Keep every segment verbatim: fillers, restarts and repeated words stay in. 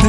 The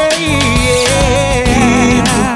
yeah. It will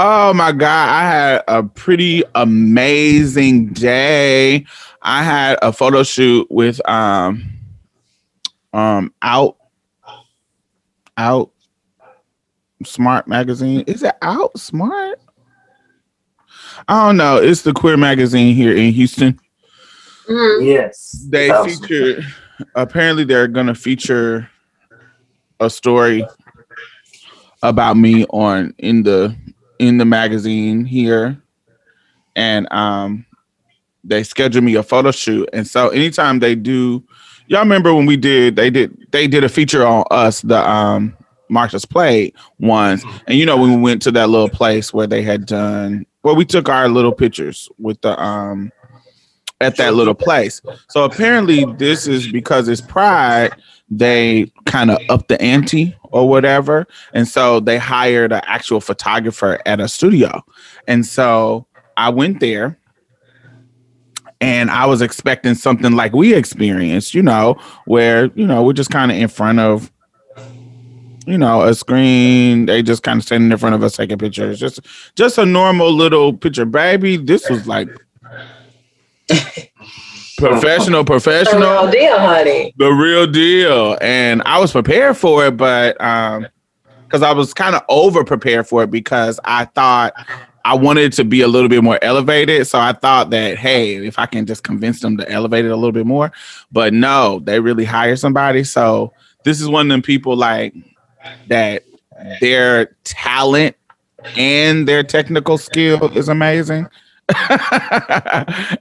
Oh my God, I had a pretty amazing day. I had a photo shoot with um um Out Out Smart Magazine. Is it Out Smart? I don't know. It's the queer magazine here in Houston. Mm-hmm. Yes. They oh. featured apparently they're gonna feature a story about me on in the in the magazine here, and um they scheduled me a photo shoot. And so anytime they do, y'all remember when we did they did they did a feature on us, the um Marsha's Plate ones, and you know when we went to that little place where they had done well we took our little pictures with the um at that little place. So apparently this is because it's Pride, they kind of upped the ante or whatever. And so they hired an actual photographer at a studio. And so I went there and I was expecting something like we experienced, you know, where, you know, we're just kind of in front of, you know, a screen. They just kind of standing in front of us taking pictures. Just, just a normal little picture, baby. This was like... Professional, professional. The real deal, honey. The real deal. And I was prepared for it, but um, because I was kind of over prepared for it because I thought I wanted to be a little bit more elevated. So I thought that, hey, if I can just convince them to elevate it a little bit more. But no, they really hired somebody. So this is one of them people like that their talent and their technical skill is amazing.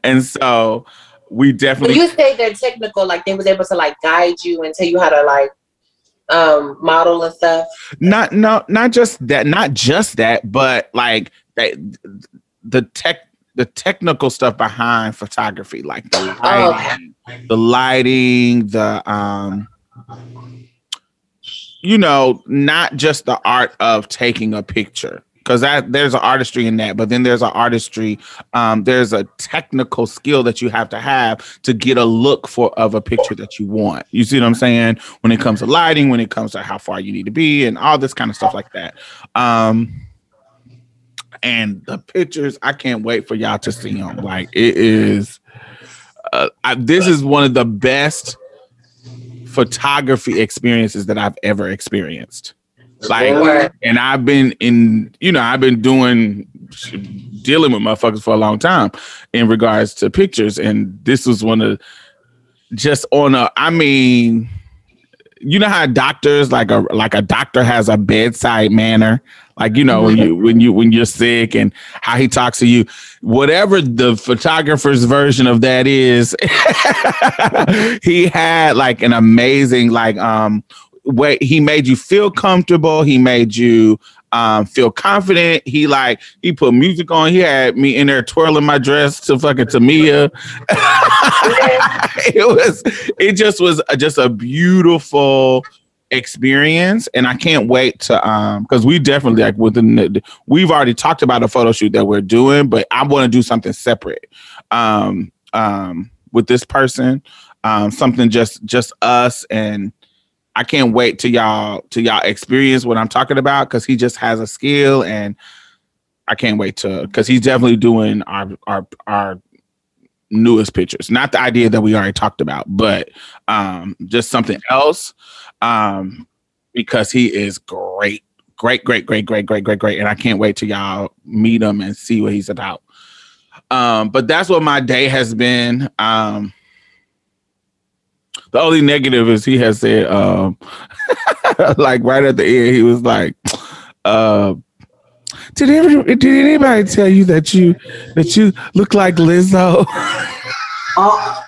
And so... We definitely. So you say they're technical, like they was able to like guide you and tell you how to like um, model and stuff. Not no, not just that, not just that, but like they, the tech, the technical stuff behind photography, like the lighting, oh, okay. the lighting, the um, you know, not just the art of taking a picture. Because that there's an artistry in that, but then there's an artistry, um, there's a technical skill that you have to have to get a look for of a picture that you want. You see what I'm saying? When it comes to lighting, when it comes to how far you need to be and all this kind of stuff like that. Um, and the pictures, I can't wait for y'all to see them. Like it is, uh, I, this is one of the best photography experiences that I've ever experienced. Like, and I've been in, you know, I've been doing, dealing with motherfuckers for a long time in regards to pictures. And this was one of just on a, I mean, you know how doctors, like a, like a doctor has a bedside manner, like, you know, when you, when you, when you're sick and how he talks to you, whatever the photographer's version of that is, he had like an amazing, like, um, Wait, he made you feel comfortable. He made you um, feel confident. He like he put music on. He had me in there twirling my dress to fucking Tamia. It was it just was a, just a beautiful experience, and I can't wait to um because we definitely like within the, we've already talked about a photo shoot that we're doing, but I want to do something separate um um with this person, um something just just us, and I can't wait to y'all to y'all experience what I'm talking about, because he just has a skill, and I can't wait to, because he's definitely doing our our our newest pictures, not the idea that we already talked about, but um just something else, um because he is great great great great great great great great and I can't wait till y'all meet him and see what he's about. Um but that's what my day has been. Um the only negative is he has said um like right at the end he was like uh Did everybody, did anybody tell you that you that you look like Lizzo? Oh.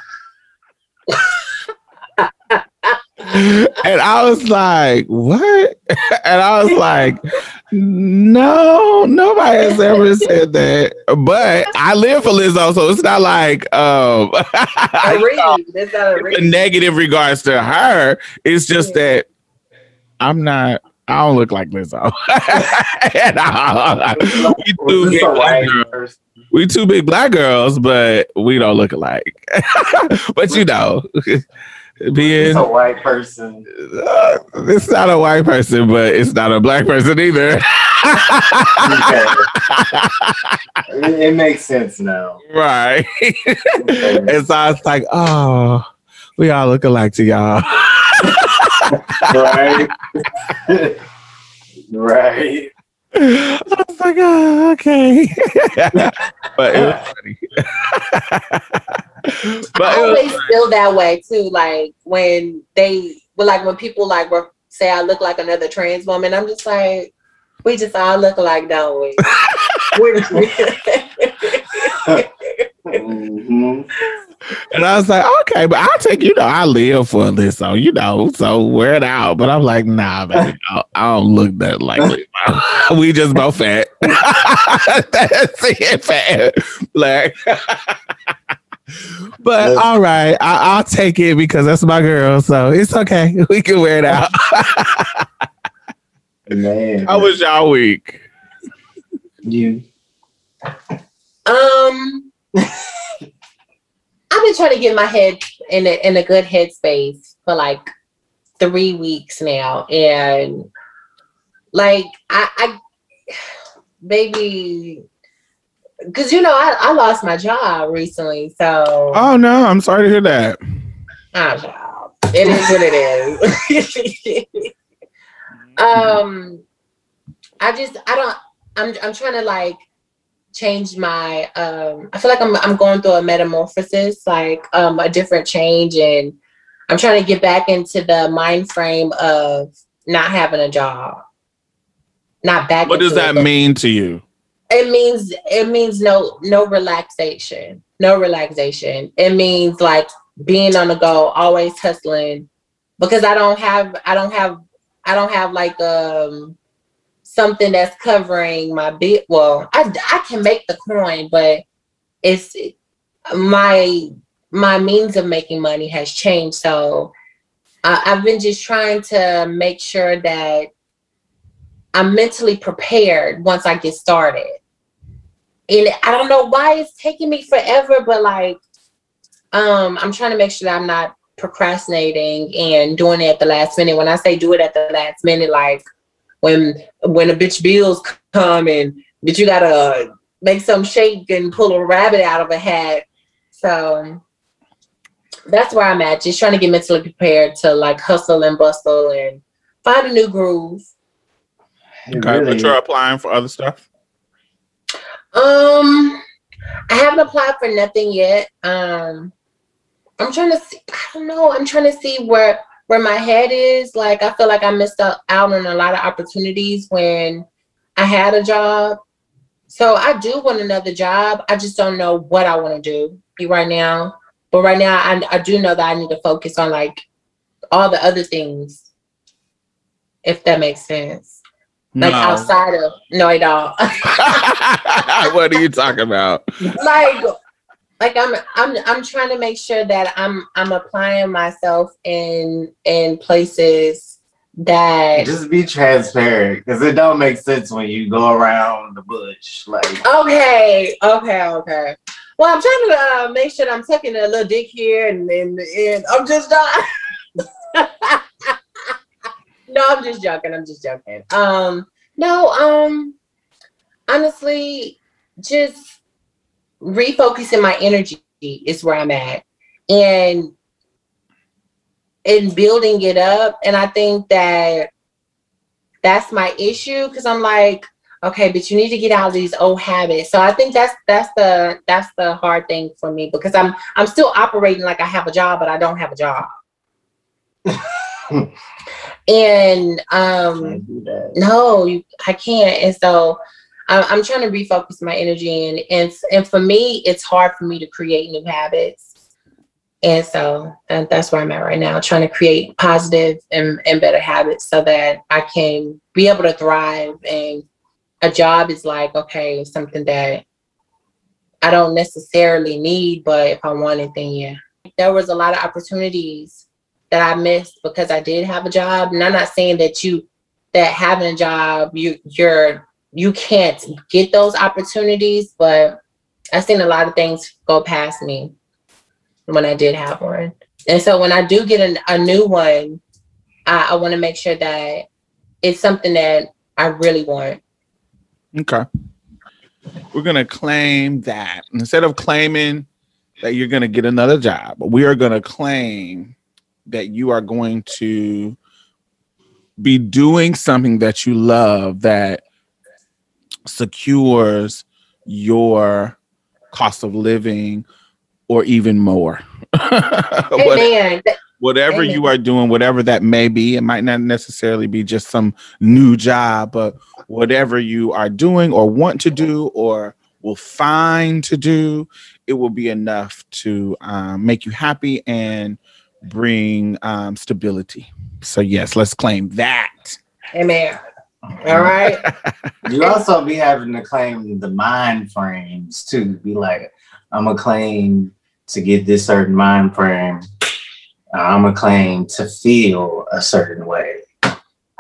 And I was like, what? And I was like, no, nobody has ever said that. But I live for Lizzo, so it's not like um the negative regards to her. It's just that I'm not. I don't look like Lizzo. we, two big black girls. we two big black girls, but we don't look alike. But you know, being a white person, uh, it's not a white person, but it's not a black person either. Okay. it, it makes sense now, right? Okay. And so I was like, oh, we all look alike to y'all. Right. Right. I was like, oh, okay. But it was funny. But I always feel that way too. Like when they well, like when people like were, say I look like another trans woman, I'm just like, we just all look alike, don't we? Mm-hmm. And I was like, okay, but I'll take, you know, I live for this, so, you know, so wear it out. But I'm like, nah, baby, I, I don't look that likely. We just both fat. That's it, fat. Black. But all right, I, I'll take it because that's my girl, so it's okay. We can wear it out. Man. How was y'all week? You. Um... I've been trying to get my head in a, in a good headspace for like three weeks now. And like, I, I maybe, because, you know, I, I lost my job recently. So. Oh, no. I'm sorry to hear that. My job. It is what it is. um, I just, I don't, I'm, I'm trying to like, change my um I feel like I'm I'm going through a metamorphosis, like um a different change, and I'm trying to get back into the mind frame of not having a job. Not back. What does that it. mean to you? It means it means no no relaxation. No relaxation. It means like being on the go, always hustling, because I don't have I don't have I don't have like um something that's covering my bit. Well, I, I can make the coin, but it's my my means of making money has changed. So uh, I've been just trying to make sure that I'm mentally prepared once I get started. And I don't know why it's taking me forever, but like um, I'm trying to make sure that I'm not procrastinating and doing it at the last minute. When I say do it at the last minute, like When when a bitch bills come and bitch you gotta make some shake and pull a rabbit out of a hat. So that's where I'm at. Just trying to get mentally prepared to like hustle and bustle and find a new groove. Okay, really. But you're applying for other stuff? Um, I haven't applied for nothing yet. Um, I'm trying to see. I don't know. I'm trying to see where. Where my head is, like, I feel like I missed out on a lot of opportunities when I had a job. So I do want another job. I just don't know what I want to do right now. But right now, I, I do know that I need to focus on, like, all the other things, if that makes sense. Like no. outside of no, I don't. What are you talking about? Like, like I'm, I'm, I'm trying to make sure that I'm, I'm applying myself in, in places that just be transparent, because it don't make sense when you go around the bush. Like, okay, okay, okay. Well, I'm trying to uh, make sure that I'm tucking a little dick here, and and, and I'm just not. No, I'm just joking. I'm just joking. Um, no, um, honestly, just refocusing my energy is where I'm at, and and building it up. And I think that that's my issue, because I'm like, okay, but you need to get out of these old habits. So I think that's that's the that's the hard thing for me, because I'm I'm still operating like I have a job, but I don't have a job. And um no you, I can't, and so I, I'm trying to refocus my energy, and, and and for me it's hard for me to create new habits, and so and that's where I'm at right now, trying to create positive and, and better habits so that I can be able to thrive. And a job is like, okay, something that I don't necessarily need, but if I want it, then yeah. There was a lot of opportunities that I missed because I did have a job. And I'm not saying that you, that having a job, you you're, you can't get those opportunities, but I've seen a lot of things go past me when I did have one. And so when I do get an, a new one, I, I want to make sure that it's something that I really want. Okay. We're going to claim that. Instead of claiming that you're going to get another job, we are going to claim that you are going to be doing something that you love that secures your cost of living or even more. Amen. Whatever Amen. You are doing, whatever that may be, it might not necessarily be just some new job, but whatever you are doing or want to do or will find to do, it will be enough to um, make you happy and bring um stability. So yes, let's claim that. Amen. All right. You also be having to claim the mind frames too. Be like, I'm gonna claim to get this certain mind frame. I'm gonna claim to feel a certain way.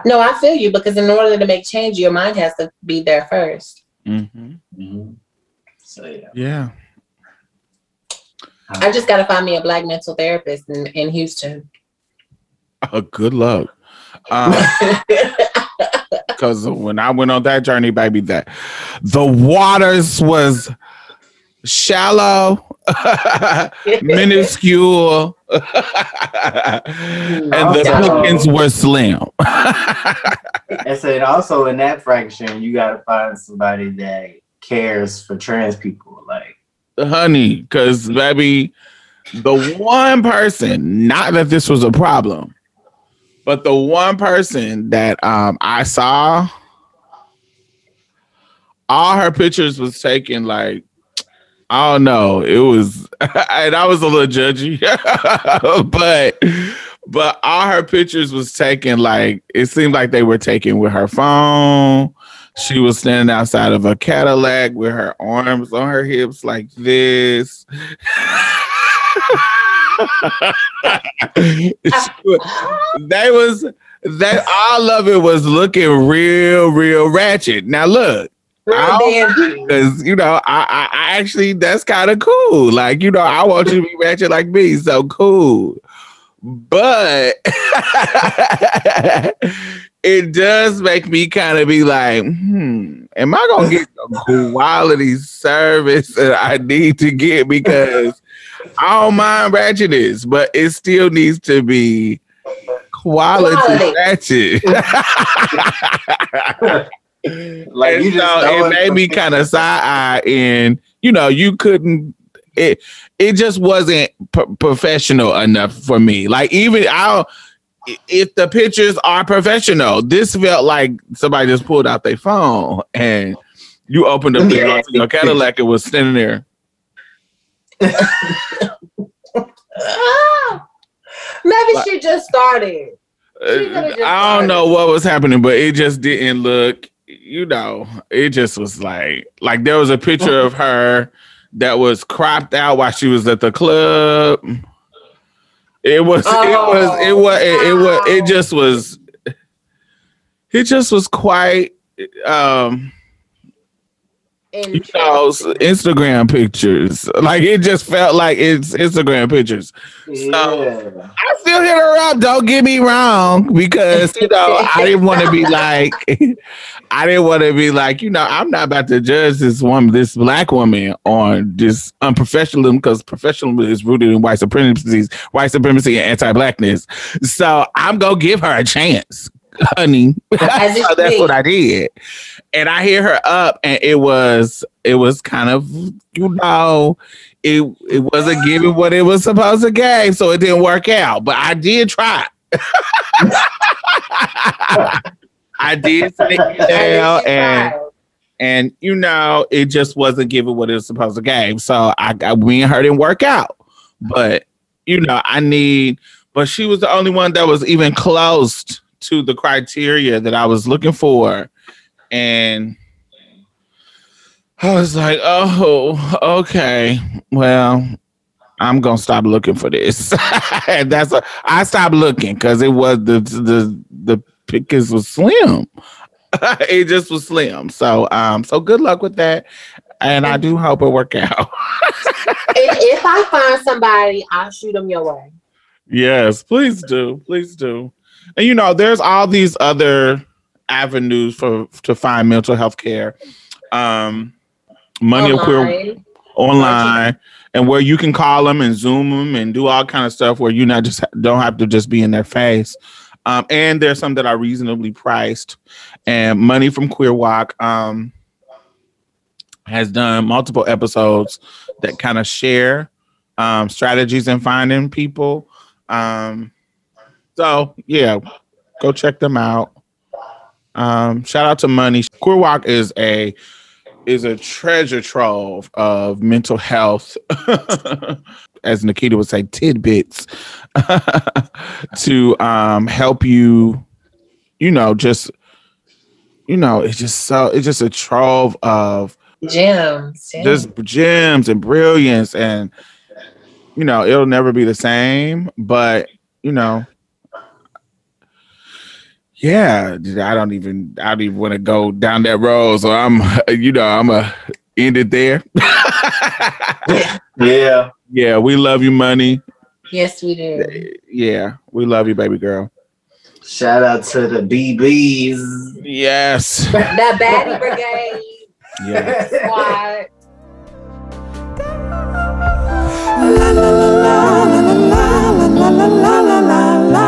No, I feel you, because in order to make change, your mind has to be there first. Mm-hmm. Mm-hmm. So yeah. Yeah. I just got to find me a black mental therapist in, in Houston. Oh, good luck. Because um, when I went on that journey, baby, that the waters was shallow, minuscule, and the cookings were slim. And so also in that fraction, you got to find somebody that cares for trans people, like. Honey, because baby, the one person, not that this was a problem, but the one person that um I saw, all her pictures was taken like, I don't know, it was, and I was a little judgy, but but all her pictures was taken like, it seemed like they were taken with her phone. She was standing outside of a Cadillac with her arms on her hips like this. She, they was, they, all of it was looking real, real ratchet. Now look, because you know, I, I, I actually, that's kind of cool. Like, you know, I want you to be ratchet like me, so cool. But it does make me kind of be like, hmm, am I going to get the quality service that I need to get? Because I don't mind ratchetness, but it still needs to be quality, quality. ratchet. Like, and you just so it made me kind of side-eye, and, you know, you couldn't, it it just wasn't p- professional enough for me. Like, even I'll... if the pictures are professional, this felt like somebody just pulled out their phone and you opened up yeah. your Cadillac and was standing there. Maybe like, she just started. I don't know what was happening, but it just didn't look, you know, it just was like, like there was a picture of her that was cropped out while she was at the club. It was, oh, it was, it was, it, it was, it just was, it just was quite, um, you know, Instagram pictures. Like it just felt like it's Instagram pictures. Yeah. So I still hit her up. Don't get me wrong, because you know I didn't want to be like, I didn't want to be like, you know, I'm not about to judge this woman, this black woman, on this unprofessionalism, because professionalism is rooted in white supremacy, white supremacy and anti-blackness. So I'm gonna give her a chance. Honey, so that's what I did, and I hit her up, and it was it was kind of, you know, it it wasn't giving what it was supposed to give, so it didn't work out. But I did try. I did sneak it down, and and you know, it just wasn't giving what it was supposed to give. So I, I we and her didn't work out, but you know, I need. But she was the only one that was even close to the criteria that I was looking for. And I was like, oh, okay. Well, I'm going to stop looking for this. And that's a, I stopped looking because it was the, the, the pickings was slim. It just was slim. So, um, so good luck with that. And I do hope it work out. If, if I find somebody, I'll shoot them your way. Yes, please do. Please do. And, you know, there's all these other avenues for to find mental health care. Um, money online. Queer, online. And where you can call them and Zoom them and do all kind of stuff where you not just don't have to just be in their face. Um, and there's some that are reasonably priced. And Money from Queer Walk um, has done multiple episodes that kind of share um, strategies in finding people. Um So, yeah, go check them out. Um, shout out to Money. Queer Walk is a is a treasure trove of mental health, as Nikita would say, tidbits, to um, help you, you know, just, you know, it's just so, it's just a trove of gems, just gems and brilliance. And, you know, it'll never be the same, but, you know, yeah, I don't even I don't even want to go down that road. So I'm, you know, I'm gonna end it there. Yeah, yeah, we love you, Money. Yes, we do. Yeah, we love you, baby girl. Shout out to the B Bs. Yes, the Baddie Brigade. Yes. Squad. La, la, la, la, la, la, la, la, la, la, la.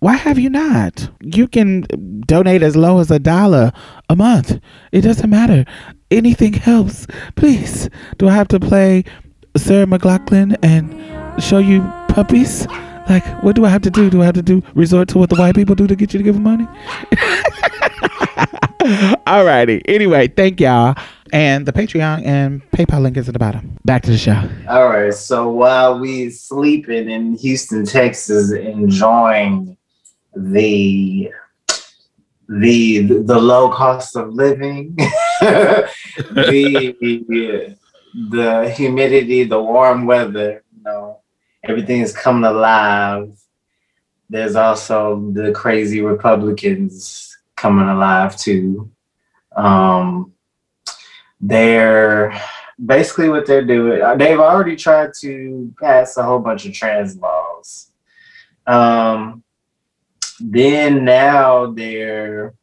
why have you not? You can donate as low as a dollar a month. It doesn't matter. Anything helps. Please. Do I have to play Sarah McLachlan and show you puppies? Like, what do I have to do? Do I have to do resort to what the white people do to get you to give them money? All righty. Anyway, thank y'all. And the Patreon and PayPal link is at the bottom. Back to the show. All right. So while we sleeping in Houston, Texas, enjoying the the the low cost of living, the the humidity, the warm weather, you know, everything is coming alive. There's also the crazy Republicans coming alive too. Um, they're basically what they're doing. They've already tried to pass a whole bunch of trans laws. Um, Then now they're,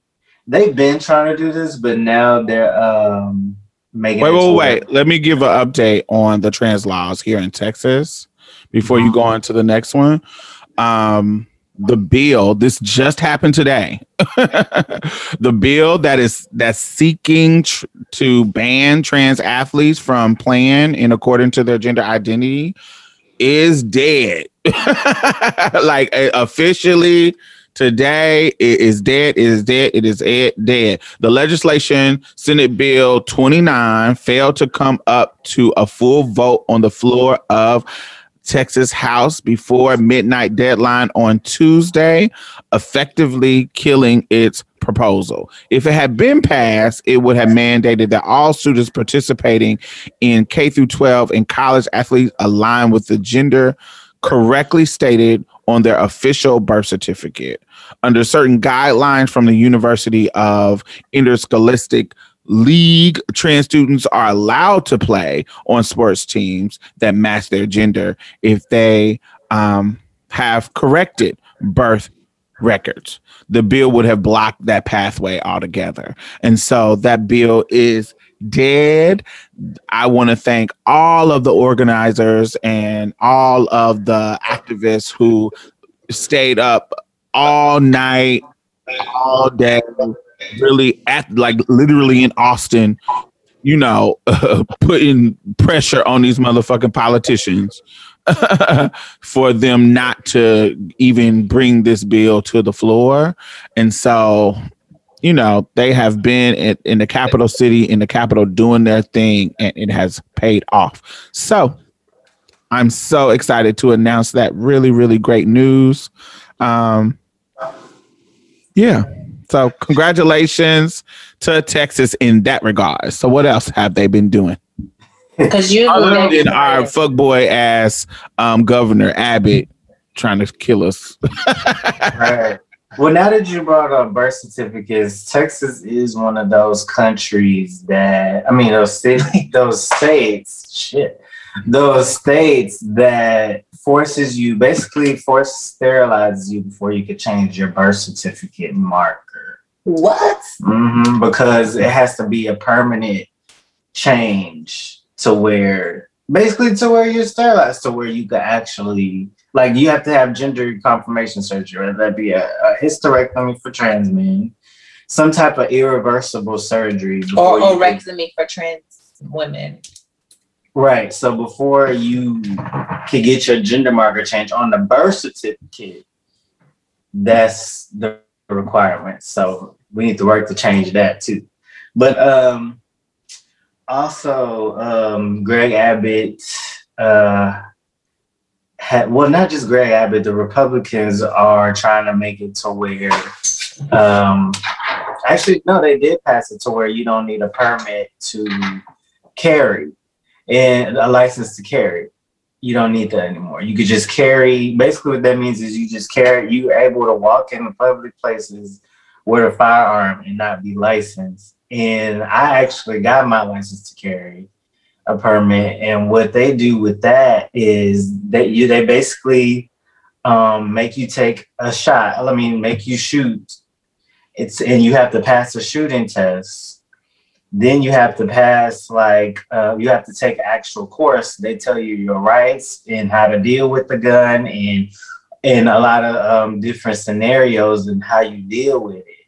they've been trying to do this, but now they're um, making Wait, wait, wait. It. Let me give an update on the trans laws here in Texas before you go on to the next one. Um, the bill, this just happened today. The bill that is that's seeking tr- to ban trans athletes from playing in accordance to their gender identity is dead. Like uh, officially today, it is dead. It is dead. It is ed- dead. The legislation, Senate Bill twenty-nine, failed to come up to a full vote on the floor of Texas House before midnight deadline on Tuesday, effectively killing its proposal. If it had been passed, it would have mandated that all students participating in K through twelve and college athletes align with the gender correctly stated on their official birth certificate under certain guidelines from the University of Interscholastic League. Trans students are allowed to play on sports teams that match their gender if they um, have corrected birth records. The bill would have blocked that pathway altogether. And so that bill is dead. I want to thank all of the organizers and all of the activists who stayed up all night, all day, really at like literally in Austin, you know, uh, putting pressure on these motherfucking politicians for them not to even bring this bill to the floor. And so, you know, they have been at, in the capital city, in the capital doing their thing, and it has paid off. So I'm so excited to announce that really, really great news. Um, yeah. So congratulations to Texas in that regard. So what else have they been doing? Because you other than our fuckboy ass um, Governor Abbott trying to kill us. Right. Well, now that you brought up birth certificates, Texas is one of those countries that I mean, those city, those states, shit, those states that forces you basically force sterilizes you before you could change your birth certificate marker. What? Mm-hmm, because it has to be a permanent change to where basically to where you're sterilized to where you could actually. Like, you have to have gender confirmation surgery, whether that be a, a hysterectomy for trans men, some type of irreversible surgery. Or orectomy for trans women. Right. So before you can get your gender marker changed on the birth certificate, that's the requirement. So we need to work to change that, too. But um, also, um, Greg Abbott... Uh, Had, well, not just Greg Abbott, the Republicans are trying to make it to where, um, actually, no, they did pass it to where you don't need a permit to carry and a license to carry. You don't need that anymore. You could just carry. Basically, what that means is you just carry, you're able to walk in public places with a firearm and not be licensed. And I actually got my license to carry. A permit, and what they do with that is that you they basically um, make you take a shot. I mean, make you shoot. It's and you have to pass a shooting test. Then you have to pass like uh, you have to take an actual course. They tell you your rights and how to deal with the gun and and a lot of um, different scenarios and how you deal with it.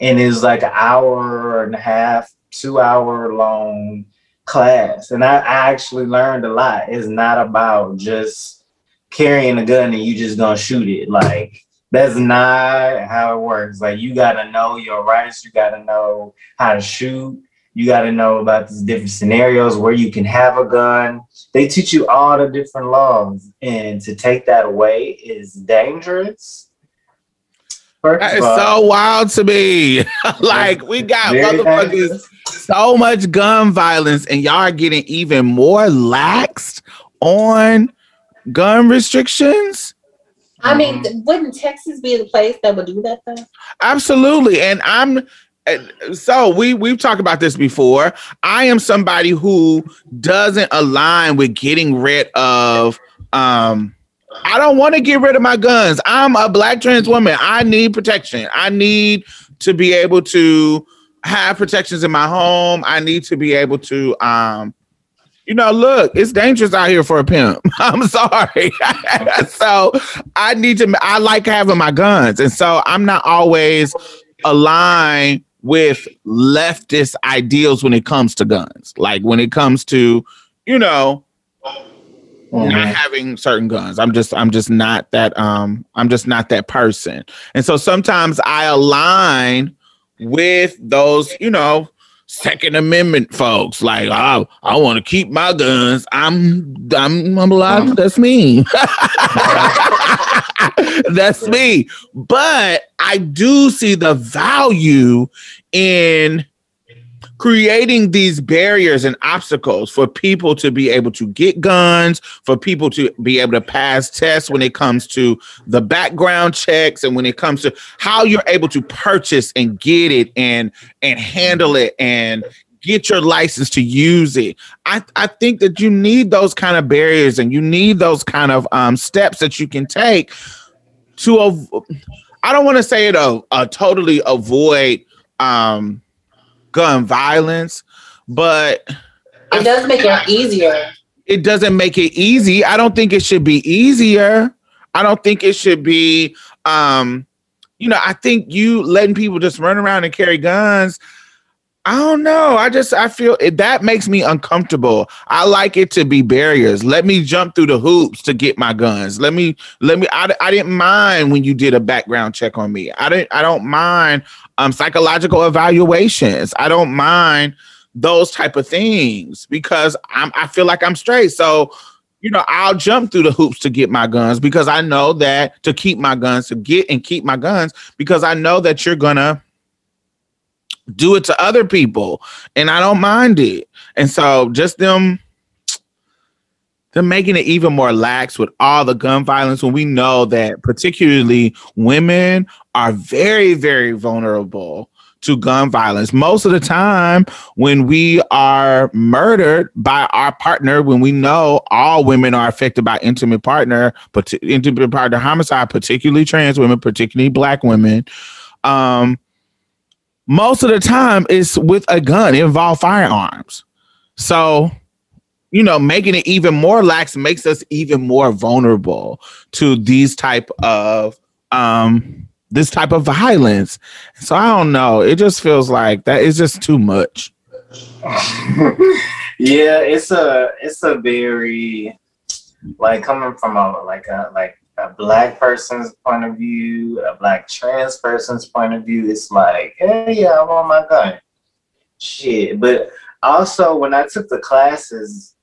And it's like an hour and a half, two hour long. Class and I, I actually learned a lot. It's not about just carrying a gun and you just gonna shoot it. Like that's not how it works. Like you gotta know your rights. You gotta know how to shoot. You gotta know about these different scenarios where you can have a gun. They teach you all the different laws, and to take that away is dangerous. That is so wild to me. Like we got motherfuckers so much gun violence, and y'all are getting even more laxed on gun restrictions. I mean, wouldn't Texas be the place that would do that though? Absolutely. And I'm so we we've talked about this before. I am somebody who doesn't align with getting rid of um I don't want to get rid of my guns. I'm a black trans woman. I need protection. I need to be able to have protections in my home. I need to be able to, um, you know, look, it's dangerous out here for a pimp. I'm sorry. So I need to, I like having my guns. And so I'm not always aligned with leftist ideals when it comes to guns. Like when it comes to, you know, Oh, not man. having certain guns. I'm just, I'm just not that, um, I'm just not that person. And so sometimes I align with those, you know, Second Amendment folks. Like, oh, I want to keep my guns. I'm, I'm, I'm alive. That's me. That's me. But I do see the value in creating these barriers and obstacles for people to be able to get guns, for people to be able to pass tests when it comes to the background checks and when it comes to how you're able to purchase and get it and and handle it and get your license to use it. I, I think that you need those kind of barriers and you need those kind of um, steps that you can take to, av- I don't want to say it uh, uh, totally avoid um gun violence, but it does make it easier. It doesn't make it easy. I don't think it should be easier. I don't think it should be, um, you know, I think you letting people just run around and carry guns. I don't know. I just, I feel it, that makes me uncomfortable. I like it to be barriers. Let me jump through the hoops to get my guns. Let me, let me, I, I didn't mind when you did a background check on me. I didn't, I don't mind um, psychological evaluations. I don't mind those type of things because I'm, I feel like I'm straight. So, you know, I'll jump through the hoops to get my guns because I know that to keep my guns, to get and keep my guns, because I know that you're going to do it to other people, and I don't mind it. And so just them, them making it even more lax with all the gun violence when we know that particularly women are very, very vulnerable to gun violence. Most of the time when we are murdered by our partner, when we know all women are affected by intimate partner, but intimate partner homicide, particularly trans women, particularly black women, um, most of the time it's with a gun, it involves firearms. So, you know, making it even more lax makes us even more vulnerable to these type of, um, this type of violence. So I don't know. It just feels like that is just too much. Yeah, it's a, it's a very, like coming from a, like a, like a black person's point of view, a black trans person's point of view, it's like, hey, yeah, I want my gun. Shit. But also, when I took the classes,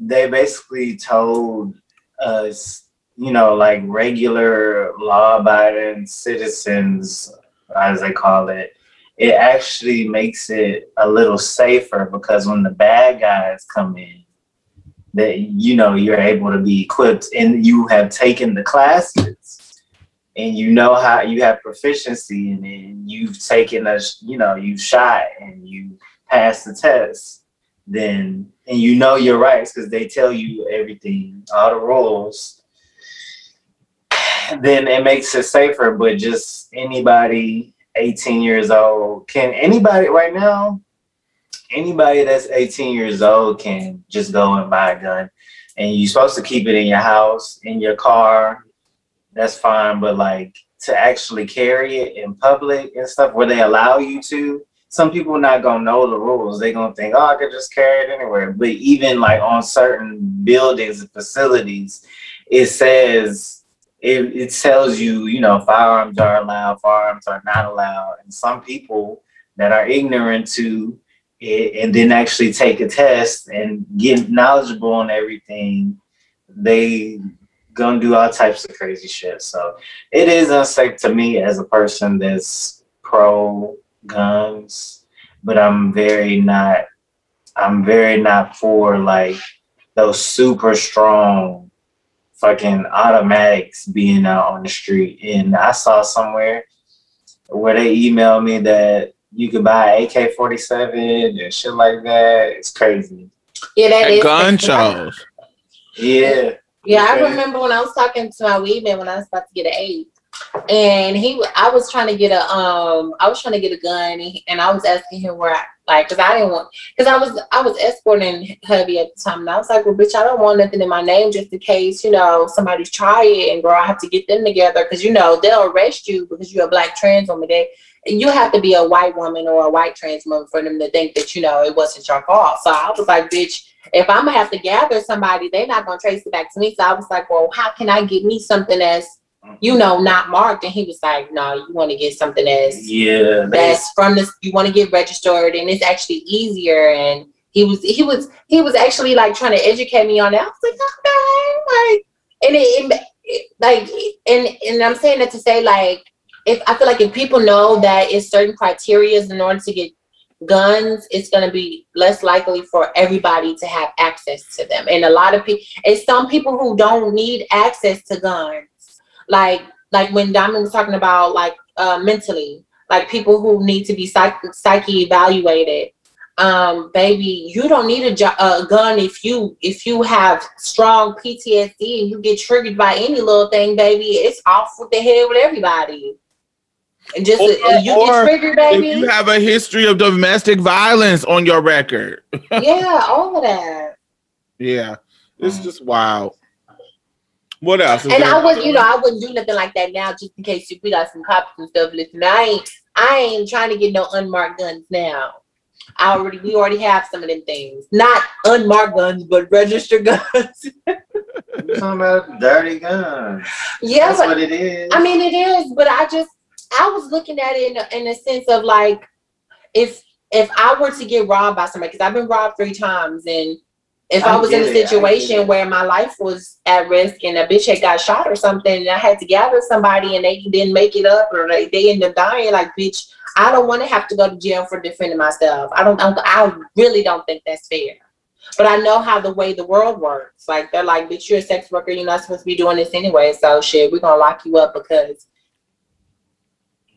they basically told us, you know, like regular law-abiding citizens, as they call it, it actually makes it a little safer because when the bad guys come in, that, you know, you're able to be equipped and you have taken the classes and you know how you have proficiency in it and you've taken a, you know, you shot and you passed the test, then, and you know your rights because they tell you everything, all the rules, then it makes it safer. But just anybody eighteen years old, can anybody right now, anybody that's eighteen years old can just go and buy a gun, and you're supposed to keep it in your house, in your car. That's fine. But like to actually carry it in public and stuff where they allow you to, some people are not going to know the rules. They're going to think, oh, I could just carry it anywhere. But even like on certain buildings and facilities, it says, it, it tells you, you know, firearms are allowed, firearms are not allowed. And some people that are ignorant to It, and then actually take a test and get knowledgeable on everything, they gonna do all types of crazy shit. So it is unsafe to me as a person that's pro guns, but I'm very not, I'm very not for like those super strong fucking automatics being out on the street. And I saw somewhere where they emailed me that you can buy A K forty-seven and shit like that. It's crazy. Yeah, that and is gun shows. Yeah. Yeah, okay. I remember when I was talking to my weed man when I was about to get an aid, and he, I was trying to get a, um, I was trying to get a gun, and, he, and I was asking him where I, like, cause I didn't want, cause I was, I was escorting hubby at the time, and I was like, well, bitch, I don't want nothing in my name just in case, you know, somebody try it, and girl, I have to get them together, cause you know they'll arrest you because you're a black trans woman. They, you have to be a white woman or a white trans woman for them to think that, you know, it wasn't your fault. So I was like, bitch, if I'm gonna have to gather somebody, they're not gonna trace it back to me. So I was like, well, how can I get me something that's, you know, not marked? And he was like, no, you want to get something that's, yeah, that's from this, you want to get registered, and it's actually easier. And he was, he was, he was actually like trying to educate me on that. I was like, okay, like, and it, it, it like, and, and I'm saying that to say, like, if I feel like if people know that it's certain criteria in order to get guns, it's going to be less likely for everybody to have access to them. And a lot of people, it's some people who don't need access to guns. Like, like when Diamond was talking about, like, uh, mentally, like people who need to be psych psyche evaluated. Um, baby, you don't need a, jo a gun if you if you have strong P T S D and you get triggered by any little thing, baby. It's off with the head with everybody. And just or, a, you get triggered, baby. If you have a history of domestic violence on your record. Yeah, all of that. Yeah, it's just wild. What else? And I was, you know, I wouldn't do nothing like that now, just in case you, we got some cops and stuff listening. I ain't, I ain't trying to get no unmarked guns now. I already, we already have some of them things, not unmarked guns, but registered guns. You're talking about dirty guns. Yeah, that's but, what it is. I mean, it is, but I just, I was looking at it in a, in a sense of like, if if I were to get robbed by somebody, because I've been robbed three times, and if I, I was in a situation where my life was at risk and a bitch had got shot or something, and I had to gather somebody and they didn't make it up or they, they ended up dying, like, bitch, I don't want to have to go to jail for defending myself. I don't, I, I really don't think that's fair. But I know how the way the world works. Like, they're like, bitch, you're a sex worker. You're not supposed to be doing this anyway. So shit, we're going to lock you up because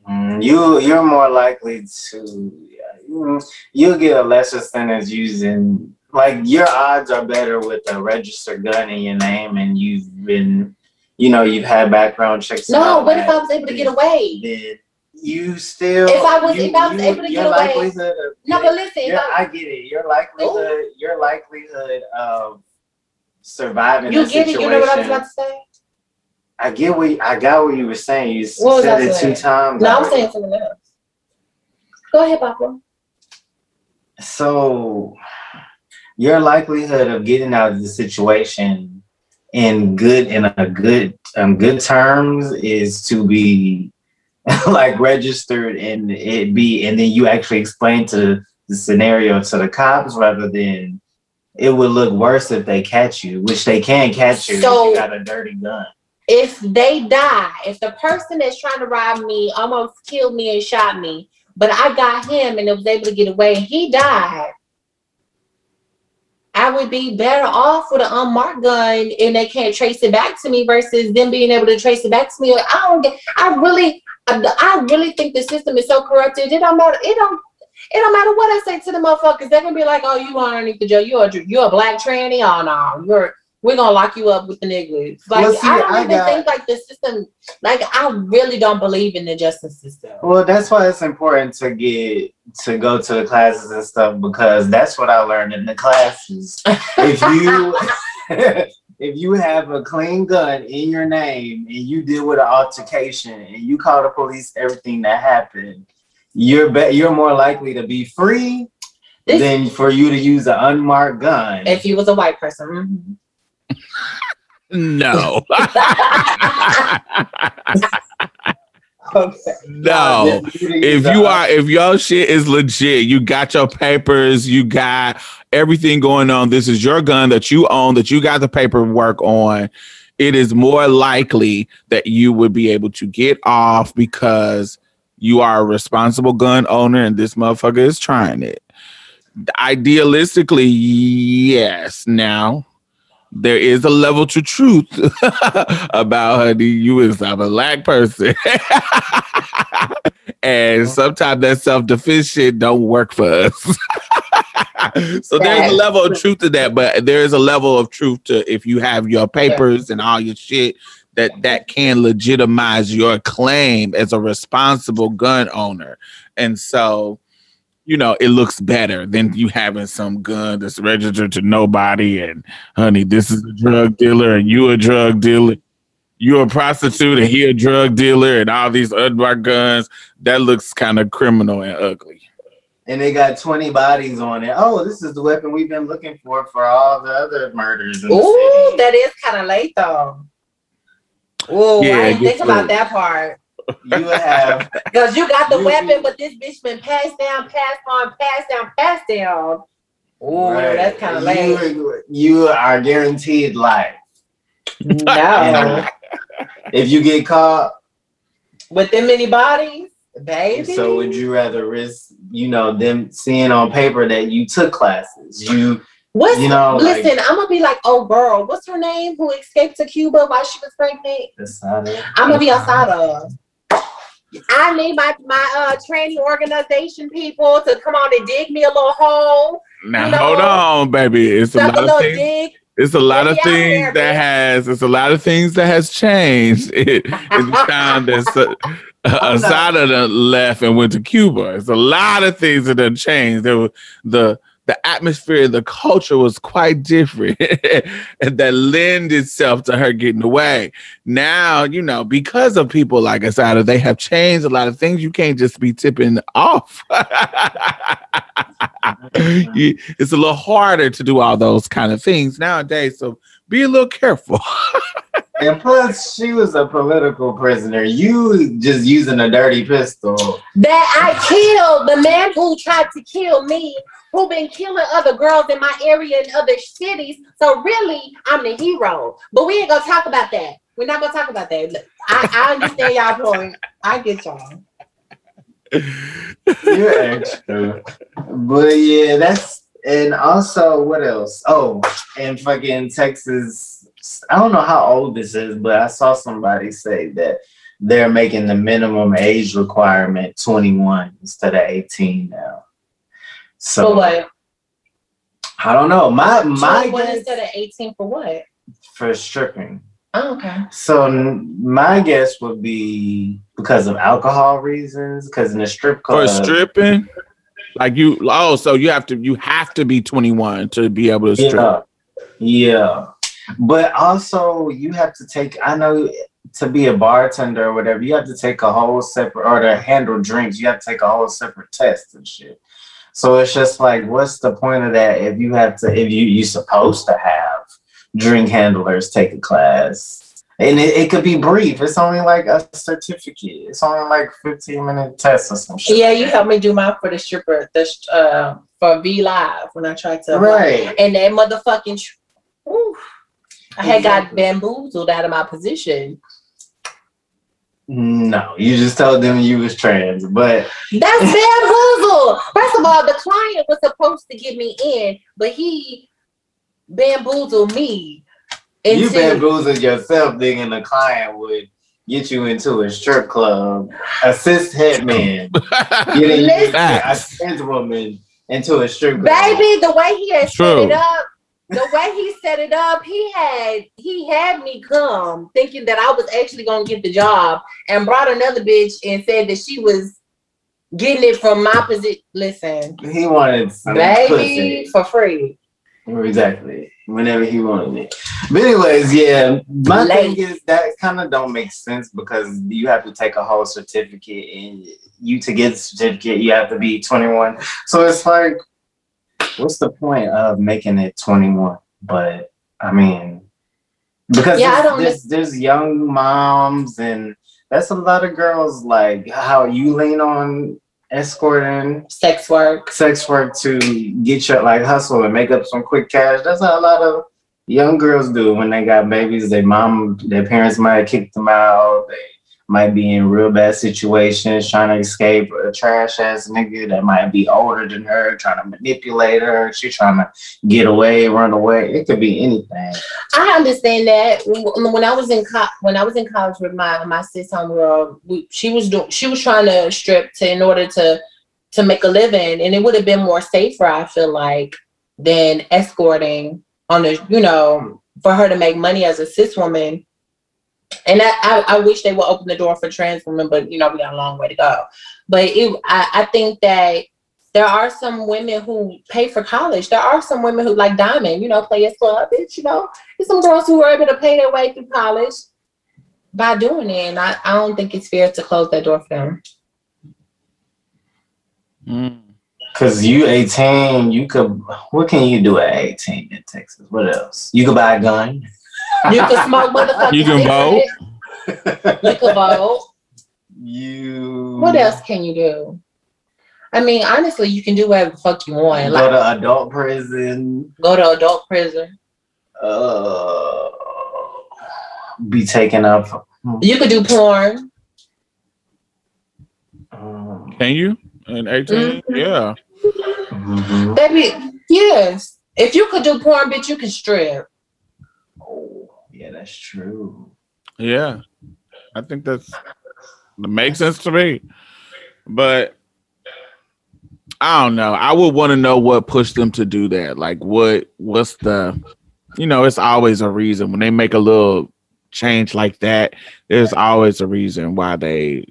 mm, you, you're more likely to, you'll get a lesser sentence using, like, your odds are better with a registered gun in your name and you've been, you know, you've had background checks. No, what if I was able to get away? Then you still, if I was, you, if I was you, able to get away. No, but listen, your, I, I get it. Your likelihood, ooh. your likelihood of surviving you the get situation. It, you know what I was about to say? I get what you, I got what you were saying. You what said it saying? two times. No, I'm saying something else. Go ahead, Papa. So your likelihood of getting out of the situation in good, in a good, um, good terms is to be like registered and it be, and then you actually explain to the scenario to the cops rather than it would look worse if they catch you, which they can catch you so if you got a dirty gun. If they die, if the person that's trying to rob me almost killed me and shot me, but I got him and it was able to get away, he died. I would be better off with an unmarked gun and they can't trace it back to me versus them being able to trace it back to me. Like, I don't get, I really, I, I really think the system is so corrupted. It don't matter. It don't, it don't matter what I say to the motherfuckers. They're going to be like, oh, you underneath the jail. You're a, you're a black tranny. Oh, no, you're, we're going to lock you up with the niggas. Like, well, see, I don't I even got, think like the system, like, I really don't believe in the justice system. Well, that's why it's important to get, to go to the classes and stuff, because that's what I learned in the classes. If you, if you have a clean gun in your name and you deal with an altercation and you call the police everything that happened, you're, be you're more likely to be free this, than for you to use an unmarked gun. If you was a white person. Mm-hmm. No. Okay. No. If you are, if your shit is legit, you got your papers, you got everything going on. This is your gun that you own, that you got the paperwork on. It is more likely that you would be able to get off because you are a responsible gun owner and this motherfucker is trying it. Idealistically, yes. Now, there is a level to truth about, honey, you is a black person. And sometimes that self-defense shit don't work for us. So there's a level of truth to that, but there is a level of truth to if you have your papers and all your shit, that that can legitimize your claim as a responsible gun owner. And so, you know, it looks better than you having some gun that's registered to nobody. And honey, this is a drug dealer and you a drug dealer. You're a prostitute and he a drug dealer and all these unmarked guns. That looks kind of criminal and ugly. And they got twenty bodies on it. Oh, this is the weapon we've been looking for for all the other murders. In Ooh, the that is kind of late though. Ooh, yeah, I didn't think about that part. You have because you got the you, weapon, but this bitch been passed down, passed on, passed down, passed down. Ooh, right. That's kind of late. You, you are guaranteed life. No, if you get caught with them many bodies, baby. So would you rather risk, you know, them seeing on paper that you took classes? You, what's, you know, listen, like, I'm gonna be like, oh girl, what's her name who escaped to Cuba while she was pregnant? Assata. I'm gonna be Assata. I need my my uh training organization people to come on and dig me a little hole. Now you know, hold on, baby, it's a little dig. It's a lot of things that has. It's a lot of things that has changed. It, it's time that Assata left and went to Cuba. It's a lot of things that have changed. There was the the atmosphere, the culture was quite different, and that lends itself to her getting away. Now you know because of people like Assata, they have changed a lot of things. You can't just be tipping off. It's a little harder to do all those kind of things nowadays, so be a little careful. And plus, she was a political prisoner. You just using a dirty pistol. That I killed the man who tried to kill me, who been killing other girls in my area and other cities. So really, I'm the hero. But we ain't gonna talk about that. We're not gonna talk about that. Look, I, I understand y'all point. I get y'all. You're extra. But yeah, that's, and also what else? Oh, and fucking Texas. I don't know how old this is, but I saw somebody say that they're making the minimum age requirement twenty-one instead of eighteen now. So for what? I don't know. My my twenty-one guess, instead of eighteen for what? For stripping. Oh, okay. So my guess would be because of alcohol reasons, because in a strip club for stripping, like you. Oh, so you have to you have to be twenty-one to be able to strip. Yeah. Yeah. But also, you have to take, I know, to be a bartender or whatever, you have to take a whole separate, or to handle drinks, you have to take a whole separate test and shit. So it's just like, what's the point of that if you have to, if you, you're supposed to have drink handlers take a class? And it, it could be brief. It's only like a certificate. It's only like fifteen minute test or some shit. Yeah, you helped me do mine for the stripper, the, uh, for V Live when I tried to. Right. And that motherfucking, ooh. I had got bamboozled out of my position. No, you just told them you was trans, but that's bamboozled. First of all, the client was supposed to get me in, but he bamboozled me. You bamboozled yourself, thinking the client would get you into a strip club, assist hitman, getting a trans woman into a strip club. Baby, the way he had set it up. The way he set it up, he had he had me come thinking that I was actually gonna get the job, and brought another bitch and said that she was getting it from my position. Listen, he wanted some baby pussy for free. Exactly, whenever he wanted it. But anyways, yeah, my Late. thing is that kind of don't make sense because you have to take a whole certificate, and you to get the certificate you have to be twenty-one. So it's like, what's the point of making it twenty-one? But I mean, because yeah, there's, I there's, there's young moms, and that's a lot of girls, like how you lean on escorting, sex work, sex work to get your like hustle and make up some quick cash. That's how a lot of young girls do when they got babies. Their mom, their parents might kick them out. They might be in real bad situations, trying to escape a trash-ass nigga that might be older than her, trying to manipulate her. She trying to get away, run away. It could be anything. I understand that. When I was in co- when I was in college with my my sis homegirl, she was doing she was trying to strip to in order to to make a living. And it would have been more safer, I feel like, than escorting on the, you know, for her to make money as a cis woman. And I, I, I wish they would open the door for trans women, but, you know, we got a long way to go. But it, I, I think that there are some women who pay for college. There are some women who, like Diamond, you know, play as club, bitch, you know. There's some girls who are able to pay their way through college by doing it. And I, I don't think it's fair to close that door for them. Because you eighteen, you could, what can you do at eighteen in Texas? What else? You could buy a gun. You can smoke motherfuckers. You can vote. You can vote. You. What else can you do? I mean, honestly, you can do whatever the fuck you want. Go like, to adult prison. Go to adult prison. Uh, be taken up. You could do porn. Um, can you? In eighteen? Mm-hmm. Yeah. Mm-hmm. That'd be, yes. If you could do porn, bitch, you can strip. Yeah, that's true. Yeah, I think that's that makes sense to me. But I don't know. I would want to know what pushed them to do that. Like, what? What's the? You know, it's always a reason when they make a little change like that. There's always a reason why they,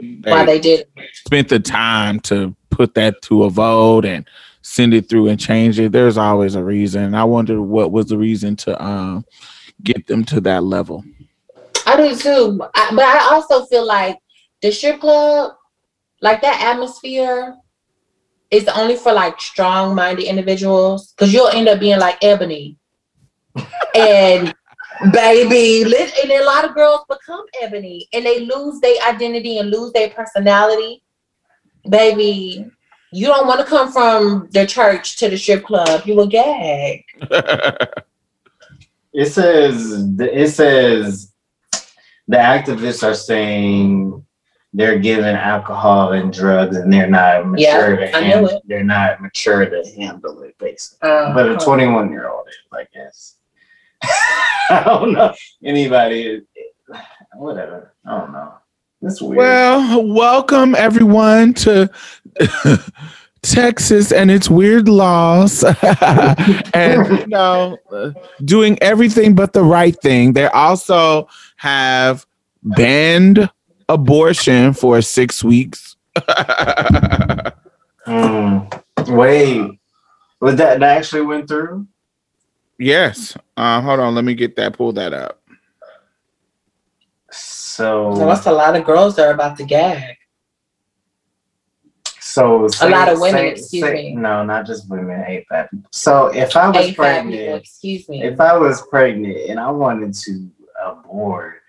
they why they did spent the time to put that to a vote and send it through and change it. There's always a reason. I wonder what was the reason to um. get them to that level. I do too, I, but I also feel like the strip club, like that atmosphere, is only for like strong-minded individuals, because you'll end up being like Ebony, and baby, and a lot of girls become Ebony, and they lose their identity and lose their personality. Baby, you don't want to come from the church to the strip club; you will gag. It says, it says the activists are saying they're giving alcohol and drugs and they're not mature, yeah, to handle, they're not mature to handle it, basically. Uh, but a twenty-one-year-old is, I guess. I don't know. Anybody, whatever. I don't know. It's weird. Well, welcome everyone to... Texas and its weird laws and, you know, doing everything but the right thing. They also have banned abortion for six weeks. mm, wait, was that, that actually went through? Yes. Uh, hold on. Let me get that, pull that up. So, so that's a lot of girls that are about to gag. So say, a lot of women, say, excuse say, me. No, not just women, A F A B. So if I was A F A B, pregnant, excuse me. If I was pregnant and I wanted to abort,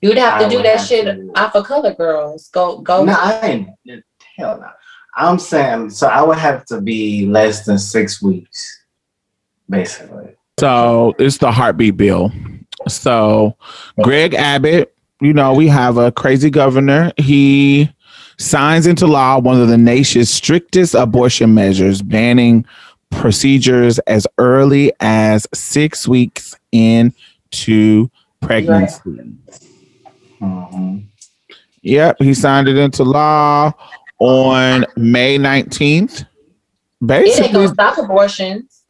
you'd have to I do that shit to, off of color girls. Go, go. No, I ain't. Hell no. I'm saying, so I would have to be less than six weeks, basically. So it's the heartbeat bill. So Greg Abbott, you know, we have a crazy governor. He signs into law one of the nation's strictest abortion measures, banning procedures as early as six weeks into pregnancy. Right. Mm-hmm. Yep, he signed it into law on May nineteenth. Basically, it ain't gonna stop abortions.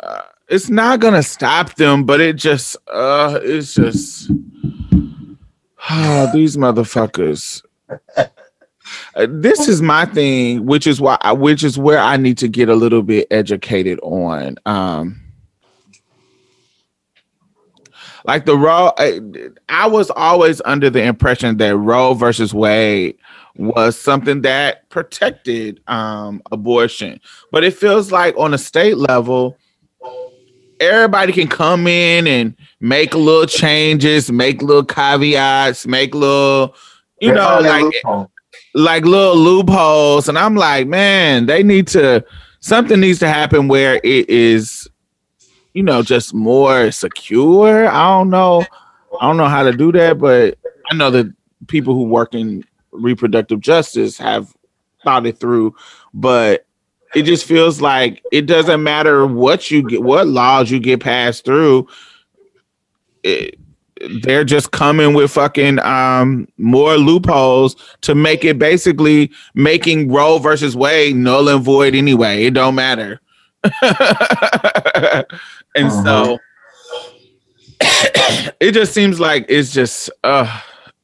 Uh, it's not gonna stop them, but it just, uh, it's just, oh, these motherfuckers. Uh, this is my thing, which is why, I, which is where I need to get a little bit educated on, um, like the Roe. I, I was always under the impression that Roe versus Wade was something that protected um, abortion, but it feels like on a state level, everybody can come in and make little changes, make little caveats, make little. You know, like loophole. like little loopholes. And I'm like, man, they need to, something needs to happen where it is, you know, just more secure. I don't know. I don't know how to do that. But I know that people who work in reproductive justice have thought it through. But it just feels like it doesn't matter what you get, what laws you get passed through. It, they're just coming with fucking um, more loopholes to make it basically making Roe versus Wade null and void anyway. It don't matter. and uh-huh. so it just seems like it's just uh,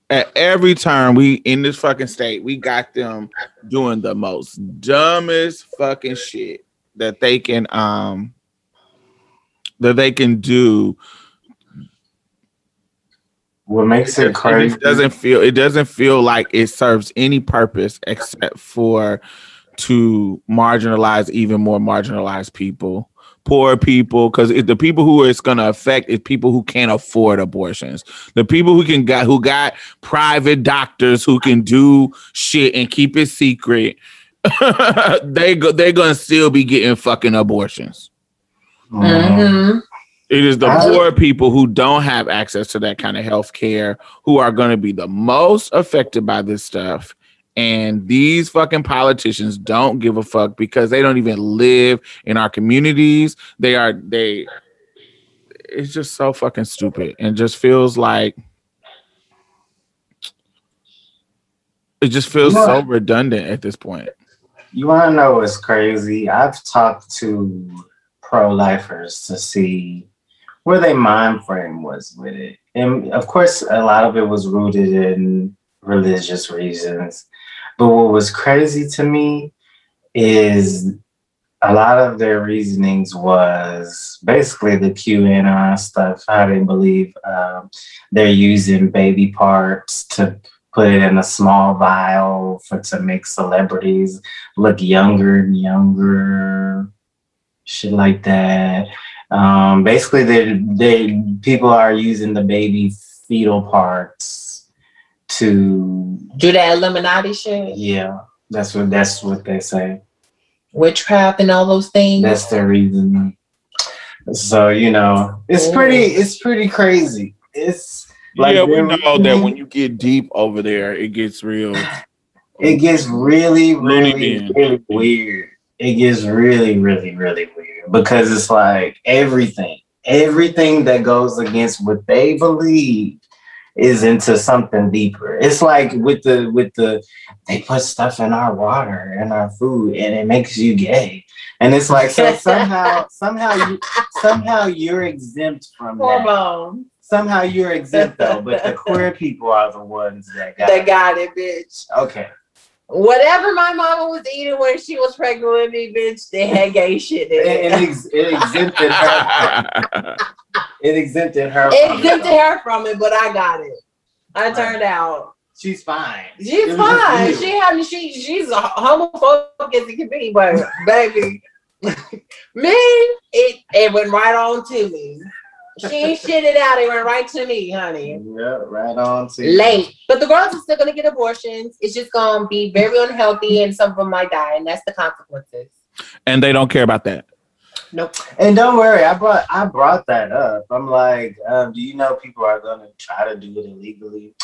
at every turn we in this fucking state, we got them doing the most dumbest fucking shit that they can um that they can do. What makes it crazy? It doesn't feel. It doesn't feel like it serves any purpose except for to marginalize even more marginalized people, poor people. Because the people who it's going to affect is people who can't afford abortions. The people who can got who got private doctors who can do shit and keep it secret. they go. They're going to still be getting fucking abortions. Mm-hmm. It is the poor people who don't have access to that kind of health care who are going to be the most affected by this stuff. And these fucking politicians don't give a fuck because they don't even live in our communities. They are, they, it's just so fucking stupid and just feels like, it just feels you know, so redundant at this point. You want to know what's crazy? I've talked to pro-lifers to see where their mind frame was with it. And of course, a lot of it was rooted in religious reasons. But what was crazy to me is a lot of their reasonings was basically the Q Anon stuff, how they believe um, they're using baby parts to put it in a small vial for to make celebrities look younger and younger. Shit like that. Um, basically, they they people are using the baby fetal parts to do that Illuminati shit. Yeah, that's what that's what they say. Witchcraft and all those things. That's their reason. So you know, it's yeah. pretty. It's pretty crazy. It's like yeah, we know that when you get deep over there, it gets real. It gets really, really, really weird. It gets really, really, really weird because it's like everything, everything that goes against what they believe is into something deeper. It's like with the, with the, they put stuff in our water and our food and it makes you gay. And it's like, so somehow, somehow, you, somehow you're exempt from that. Somehow you're exempt though, but the queer people are the ones that got it. They got it, bitch. Okay. Whatever my mama was eating when she was pregnant with me, bitch, they had gay shit in it. It, ex- it exempted her. It exempted her. It from exempted it. her from it, but I got it. I turned uh, out. She's fine. She's fine. She had she she's a homophobic as it can be, but baby, me it it went right on to me. She shitted out. It went right to me, honey. Yeah, right on to you. Late. But the girls are still going to get abortions. It's just going to be very unhealthy and some of them might die. And that's the consequences. And they don't care about that. Nope. And don't worry. I brought I brought that up. I'm like, um, do you know people are going to try to do it illegally?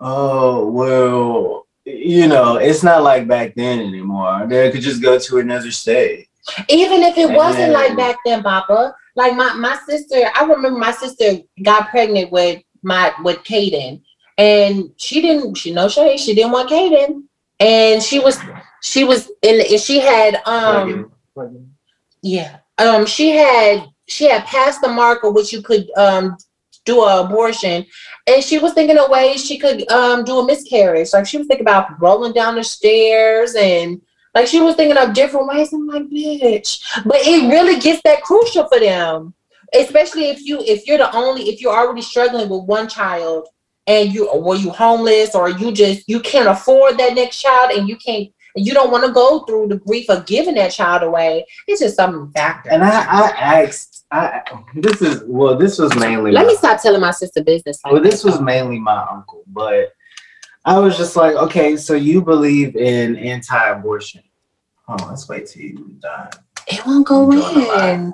Oh, well, you know, it's not like back then anymore. They could just go to another state. Even if it and wasn't then, like back then, Papa. Like my, my sister, I remember my sister got pregnant with my with Kaden, and she didn't. She no shade. She didn't want Kaden, and she was she was in. And she had um yeah um she had she had passed the mark of which you could um do an abortion, and she was thinking of ways she could um do a miscarriage. Like she was thinking about rolling down the stairs and. Like, she was thinking of different ways. I'm like, bitch. But it really gets that crucial for them. Especially if, you, if you're the only, if you're already struggling with one child and you, or were you homeless or you just, you can't afford that next child and you can't, and you don't want to go through the grief of giving that child away. It's just some factor. And I, I asked, I, this is, well, this was mainly. Let my, me stop telling my sister business. Like well, this that. was mainly my uncle, but. I was just like, okay, so you believe in anti-abortion. Oh, let's wait till you're done. It won't go in.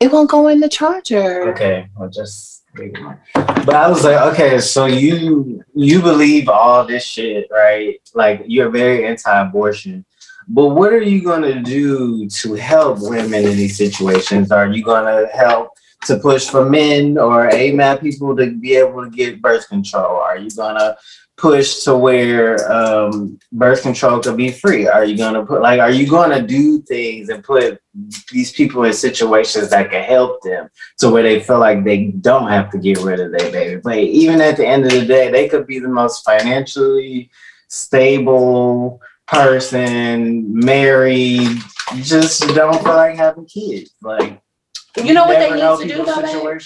It won't go in the charger. Okay, well, just ignore. But I was like, okay, so you you believe all this shit, right? Like, you're very anti-abortion. But what are you going to do to help women in these situations? Are you going to help to push for men or A M A P people to be able to get birth control? Are you going to push to where um, birth control could be free? Are you going to put, like, are you going to do things and put these people in situations that can help them to where they feel like they don't have to get rid of their baby? But even at the end of the day, they could be the most financially stable person, married, just don't feel like having kids. Like, you know what they need to do though?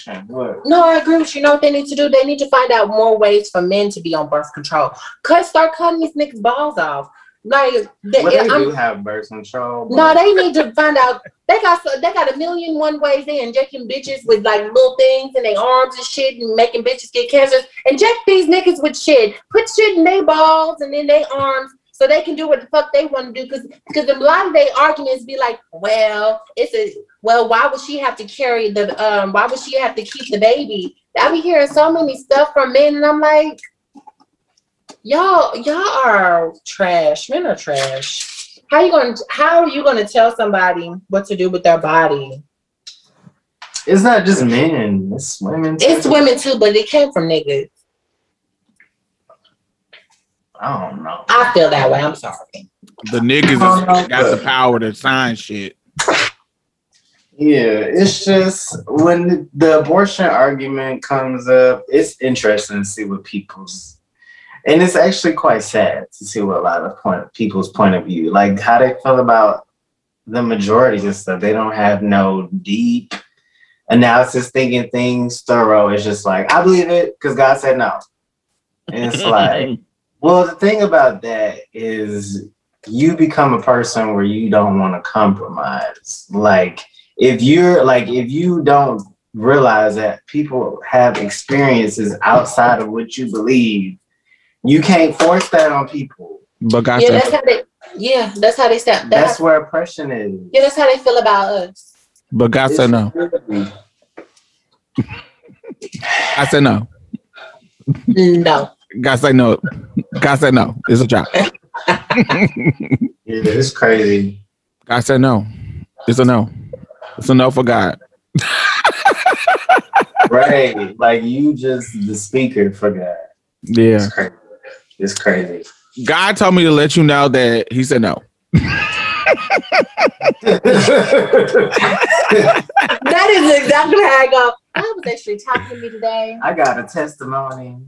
No, I agree with you. You know what they need to do? They need to find out more ways for men to be on birth control. Cut, start cutting these niggas' balls off. Like they, well, they do have birth control. No, they need to find out. They got they got a million one ways. They injecting bitches with like little things in their arms and shit, and making bitches get cancers. Inject these niggas with shit. Put shit in their balls and in their arms, so they can do what the fuck they want to do, because because a lot of their arguments be like, well, it's a well, why would she have to carry the um, why would she have to keep the baby? I be hearing so many stuff from men, and I'm like, y'all, y'all are trash. Men are trash. How you gonna how are you gonna tell somebody what to do with their body? It's not just men. It's women. Too. It's women too, but it came from niggas. I don't know. I feel that way. I'm sorry. The niggas got the power to sign shit. Yeah, it's just when the abortion argument comes up, it's interesting to see what people's, and it's actually quite sad to see what a lot of point, people's point of view, like how they feel about the majority and stuff. They don't have no deep analysis, thinking things thorough. It's just like, I believe it because God said no. And it's like, well, the thing about that is you become a person where you don't want to compromise. Like if you're like, if you don't realize that people have experiences outside of what you believe, you can't force that on people. But God yeah, that's how they, yeah, that's how they step. That's, that's where oppression is. Yeah, that's how they feel about us. But God said no. I said no. No. God said no. God said no. It's a job. Yeah, it's crazy. God said no. It's a no. It's a no for God. Right. Like you just the speaker for God. Yeah. It's crazy. It's crazy. God told me to let you know that he said no. That is exactly how I go. I was actually talking to me today. I got a testimony.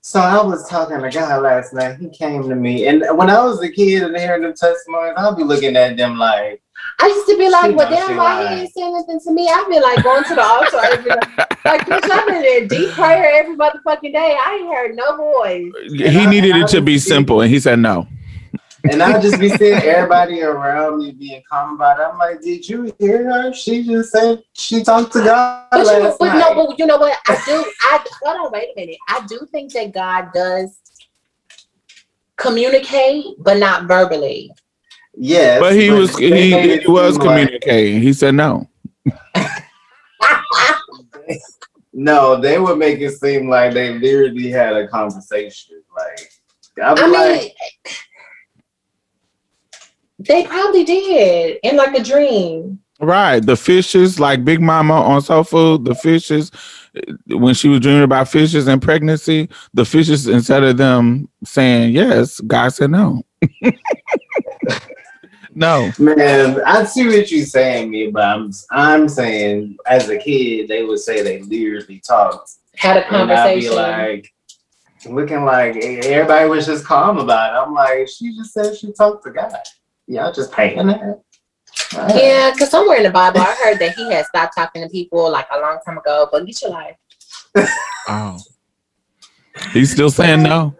So I was talking to a guy last night. He came to me, and when I was a kid and hearing the testimonies, I'll be looking at them like, I used to be like, well, damn, why he ain't saying anything to me? I've been like going to the altar, every, like, bitch, I've been in deep prayer every motherfucking day. I ain't heard no voice. And he I, needed I, it I to be simple, and he said no. And I just be seeing everybody around me being calm about it. I'm like, did you hear her? She just said she talked to God. But, last you, but night. No, but you know what? I do. I hold on. Wait a minute. I do think that God does communicate, but not verbally. Yes, but he was he, he was communicating. Like, he said no. No, they would make it seem like they literally had a conversation. Like I'm I mean. Like, they probably did in like a dream. Right. The fishes, like Big Mama on Soul Food, the fishes, when she was dreaming about fishes and pregnancy, the fishes, instead of them saying yes, God said no. No. Man, I see what you're saying, me, but I'm, I'm saying as a kid, they would say they literally talked. Had a conversation. And I'd be like, looking like everybody was just calm about it. I'm like, she just said she talked to God. Y'all just paying that. Right. Yeah, because somewhere in the Bible, I heard that he had stopped talking to people like a long time ago. But get your life. Oh. He's still saying no.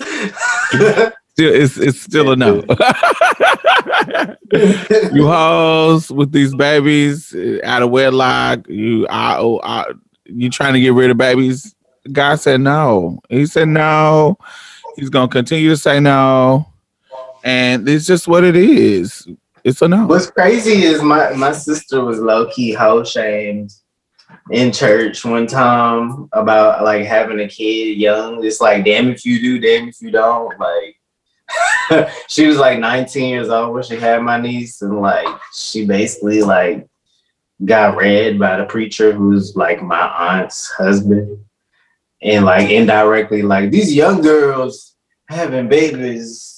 Still, it's, it's still a no. You hoes with these babies out of wedlock. You, I, oh, I, you trying to get rid of babies. God said no. He said no. He's going to continue to say no. And it's just what it is. It's a no. What's crazy is my, my sister was low-key hoe-shamed in church one time about, like, having a kid young. It's like, damn if you do, damn if you don't. Like, She was like nineteen years old when she had my niece, and like she basically like got read by the preacher who's like my aunt's husband, and like indirectly like these young girls having babies.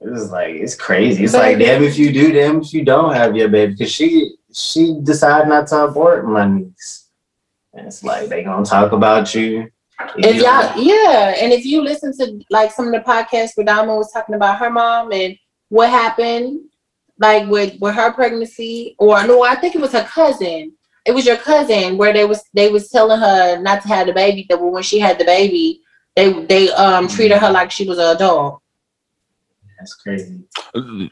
It was like, it's crazy. It's like, damn if you do, damn if you don't have your baby, because she she decided not to abort my niece. And it's like, they gonna talk about you. If y'all, yeah, and if you listen to like some of the podcasts where Diamond was talking about her mom and what happened, like with with her pregnancy, or no, I think it was her cousin. It was your cousin where they was they was telling her not to have the baby. That when she had the baby, they they um treated her like she was an adult. That's crazy.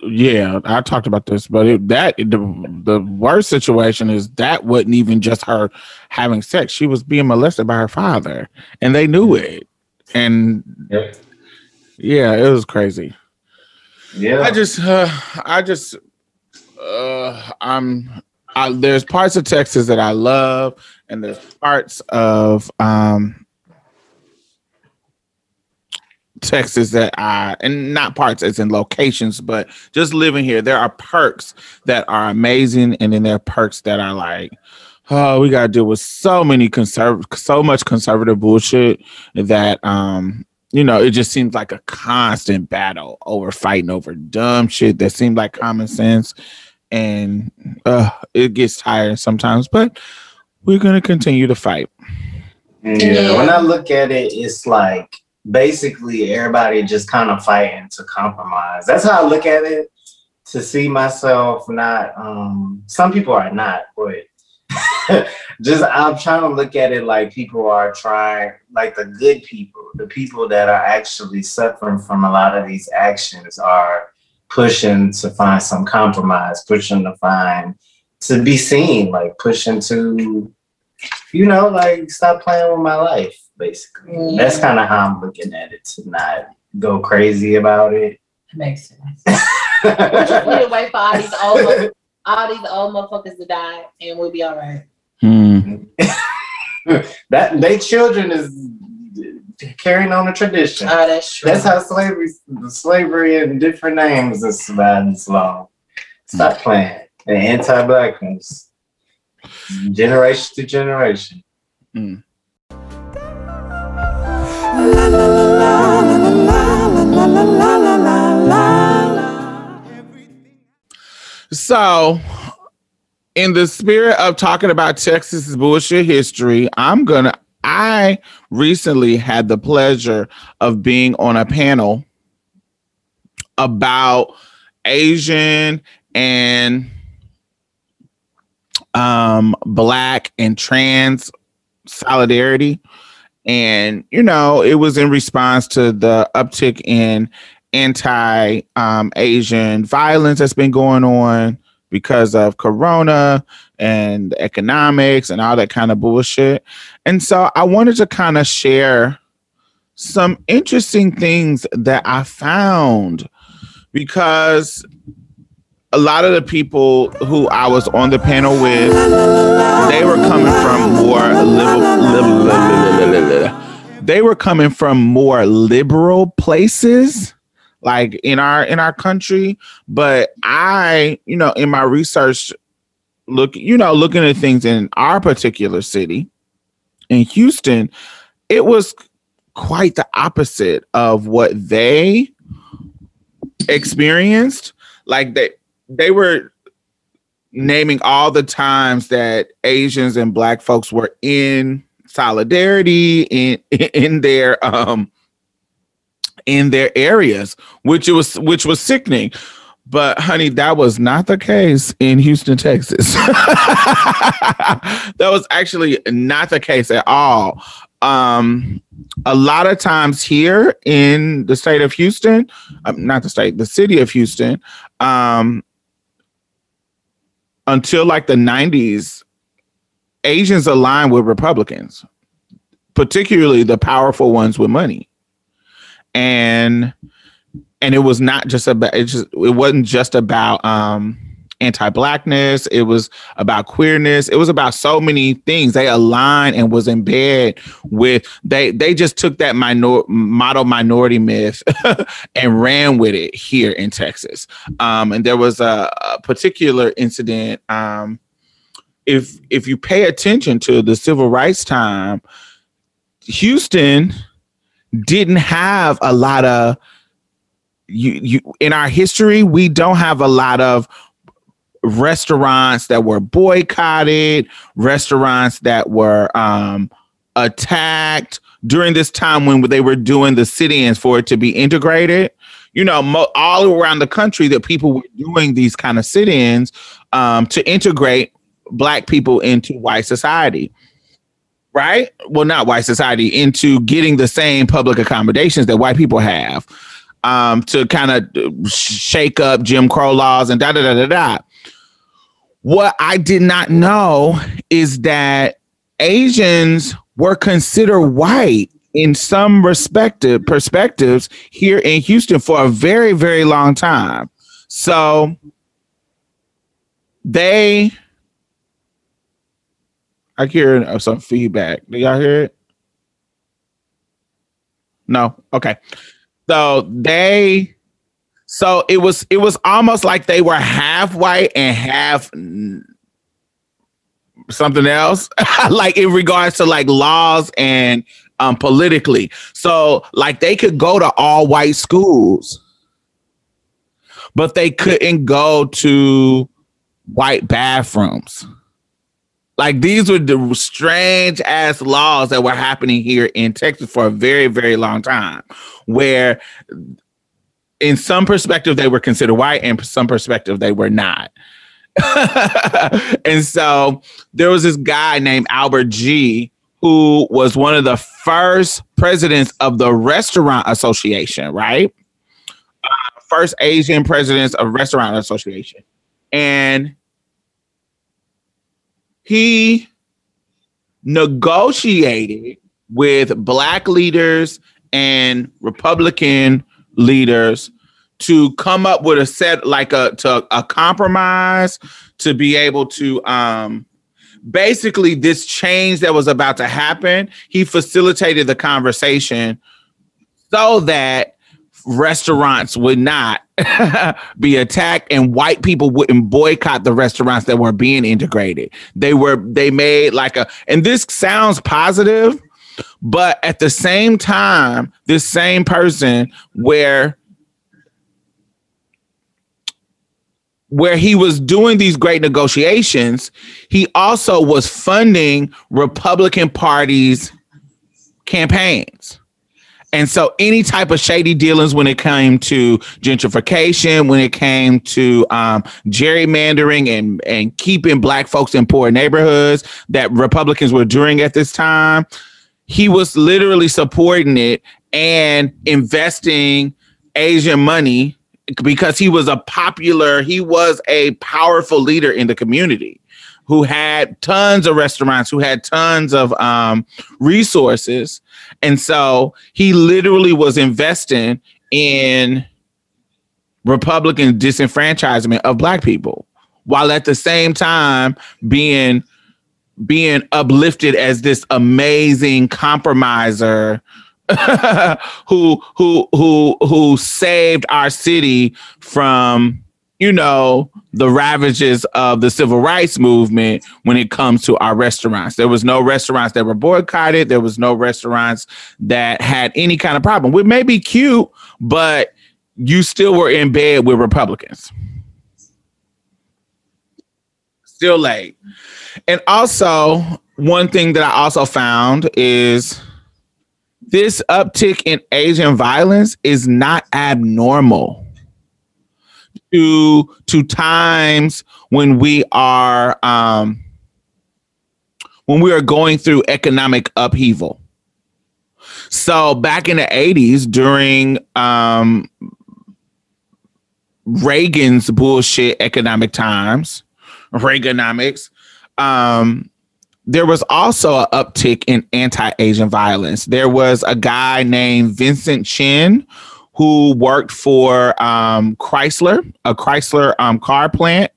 Yeah, I talked about this, but it, that the the worst situation is that wasn't even just her having sex. She was being molested by her father, and they knew it. And yep. Yeah, it was crazy. Yeah, I just, uh, I just, uh, I'm. I, there's parts of Texas that I love, and there's parts of um. Texas that I, and not parts as in locations, but just living here, there are perks that are amazing, and then there are perks that are like, oh, we gotta deal with so many conserv so much conservative bullshit that um you know, it just seems like a constant battle over fighting over dumb shit that seemed like common sense, and uh it gets tiring sometimes, but we're gonna continue to fight. Yeah, when I look at it, it's like basically everybody just kind of fighting to compromise. That's how I look at it, to see myself not um some people are not, but just I'm trying to look at it like people are trying, like the good people, the people that are actually suffering from a lot of these actions are pushing to find some compromise, pushing to find to be seen, like pushing to, you know, like stop playing with my life. Basically, yeah. That's kind of how I'm looking at it, to not go crazy about it. That makes sense. We'll just put it away for all these old, all these old motherfuckers to die, and we'll be all right. Mm. That they children is carrying on the tradition. Oh, that's true. That's how slavery, slavery, and different names is surviving this long. Stop playing. The anti-blackness, generation to generation. Mm. So, in the spirit of talking about Texas bullshit history, I'm gonna, I recently had the pleasure of being on a panel about Asian and um, Black and trans solidarity. And, you know, it was in response to the uptick in anti um, Asian violence that's been going on because of Corona and economics and all that kind of bullshit. And so I wanted to kind of share some interesting things that I found, because a lot of the people who I was on the panel with, they were coming from more liberal, they were coming from more liberal places, like in our in our country. But I, you know, in my research, look, you know, looking at things in our particular city, in Houston, it was quite the opposite of what they experienced. Like they. They were naming all the times that Asians and Black folks were in solidarity in in their um in their areas, which it was which was sickening. But honey, that was not the case in Houston, Texas. That was actually not the case at all. Um, a lot of times here in the state of Houston, um, not the state, the city of Houston, um. Until like the nineties, Asians aligned with Republicans, particularly the powerful ones with money. And and it was not just about, it just it wasn't just about um anti-Blackness. It was about queerness. It was about so many things. They aligned and was in bed with, they they just took that minor, model minority myth and ran with it here in Texas. Um, and there was a, a particular incident. Um, if if you pay attention to the civil rights time, Houston didn't have a lot of, you, you in our history, we don't have a lot of restaurants that were boycotted, restaurants that were um, attacked during this time when they were doing the sit-ins for it to be integrated. You know, mo- all around the country that people were doing these kind of sit-ins um, to integrate Black people into white society. Right? Well, not white society, into getting the same public accommodations that white people have, um, to kind of shake up Jim Crow laws and da da da da da. What I did not know is that Asians were considered white in some respective perspectives here in Houston for a very, very long time. So they... I hear some feedback. Do y'all hear it? No? Okay. So they, so it was, it was almost like they were half white and half something else, like in regards to like laws and um, politically. So like they could go to all white schools, but they couldn't go to white bathrooms. Like, these were the strange ass laws that were happening here in Texas for a very, very long time, where in some perspective they were considered white and some perspective they were not. And so there was this guy named Albert G, who was one of the first presidents of the Restaurant Association, right? Uh, first Asian presidents of Restaurant Association. And he negotiated with Black leaders and Republican leaders to come up with a set, like a, to a compromise, to be able to um, basically this change that was about to happen. He facilitated the conversation so that restaurants would not be attacked and white people wouldn't boycott the restaurants that were being integrated. They were, they made like a, and this sounds positive, but at the same time, this same person where, where he was doing these great negotiations, he also was funding Republican Party's campaigns. And so any type of shady dealings when it came to gentrification, when it came to um, gerrymandering and, and keeping Black folks in poor neighborhoods that Republicans were doing at this time, he was literally supporting it and investing Asian money because he was a popular, he was a powerful leader in the community who had tons of restaurants, who had tons of um, resources. And so he literally was investing in Republican disenfranchisement of Black people, while at the same time being, being uplifted as this amazing compromiser who, who, who, who saved our city from, you know, the ravages of the civil rights movement when it comes to our restaurants. There was no restaurants that were boycotted. There was no restaurants that had any kind of problem. We may be cute, but you still were in bed with Republicans. Still late. And also, one thing that I also found is this uptick in Asian violence is not abnormal to to times when we are um, when we are going through economic upheaval. So back in the eighties, during um, Reagan's bullshit economic times, Reaganomics, um, there was also an uptick in anti-Asian violence. There was a guy named Vincent Chin who worked for um, Chrysler, a Chrysler um, car plant,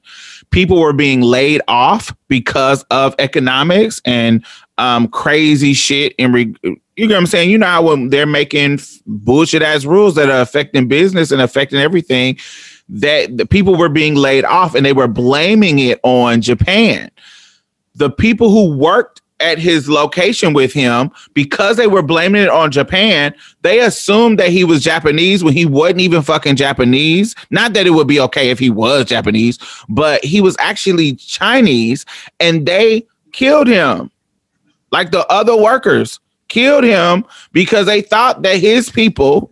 people were being laid off because of economics and um, crazy shit. And re- you know what I'm saying? You know how when they're making bullshit ass rules that are affecting business and affecting everything, that the people were being laid off and they were blaming it on Japan. The people who worked at his location with him, because they were blaming it on Japan, they assumed that he was Japanese when he wasn't even fucking Japanese. Not that it would be okay if he was Japanese, but he was actually Chinese, and they killed him. Like the other workers killed him because they thought that his people,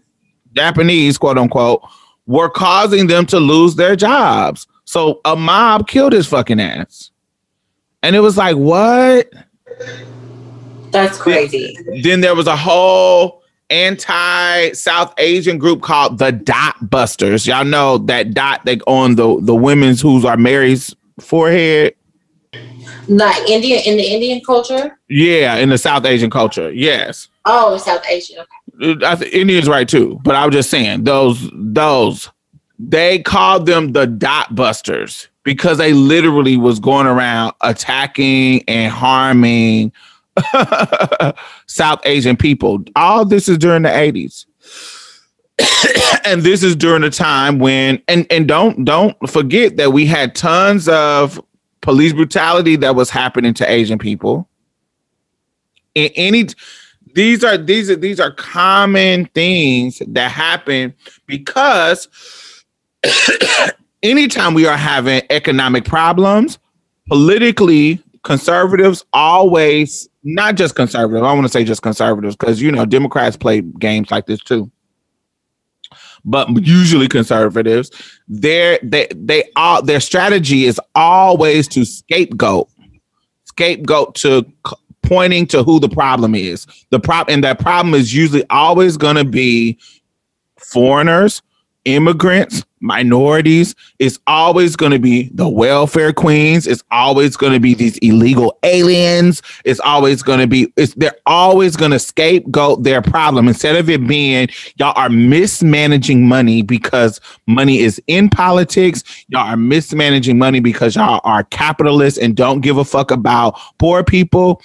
Japanese, quote unquote, were causing them to lose their jobs. So a mob killed his fucking ass. And it was like, what? That's crazy. Then, then there was a whole anti-South Asian group called the Dot Busters. Y'all know that dot they on the, the women's who's are Mary's forehead. Like India in the Indian culture? Yeah, in the South Asian culture. Yes. Oh, South Asian. Okay. I th- Indians right too, but I was just saying those those they called them the Dot Busters, because they literally was going around attacking and harming South Asian people. All this is during the eighties. And this is during a time when, and, and don't don't forget that we had tons of police brutality that was happening to Asian people. In any these are these are these are common things that happen because anytime we are having economic problems, politically, conservatives always, not just conservative, I want to say just conservatives, because, you know, Democrats play games like this too. But usually conservatives, their they they all their strategy is always to scapegoat, scapegoat to c- pointing to who the problem is. The prop and that problem is usually always going to be foreigners, immigrants, minorities. It's always going to be the welfare queens. It's always going to be these illegal aliens. It's always going to be, it's, they're always going to scapegoat their problem. Instead of it being, y'all are mismanaging money because money is in politics. Y'all are mismanaging money because y'all are capitalists and don't give a fuck about poor people.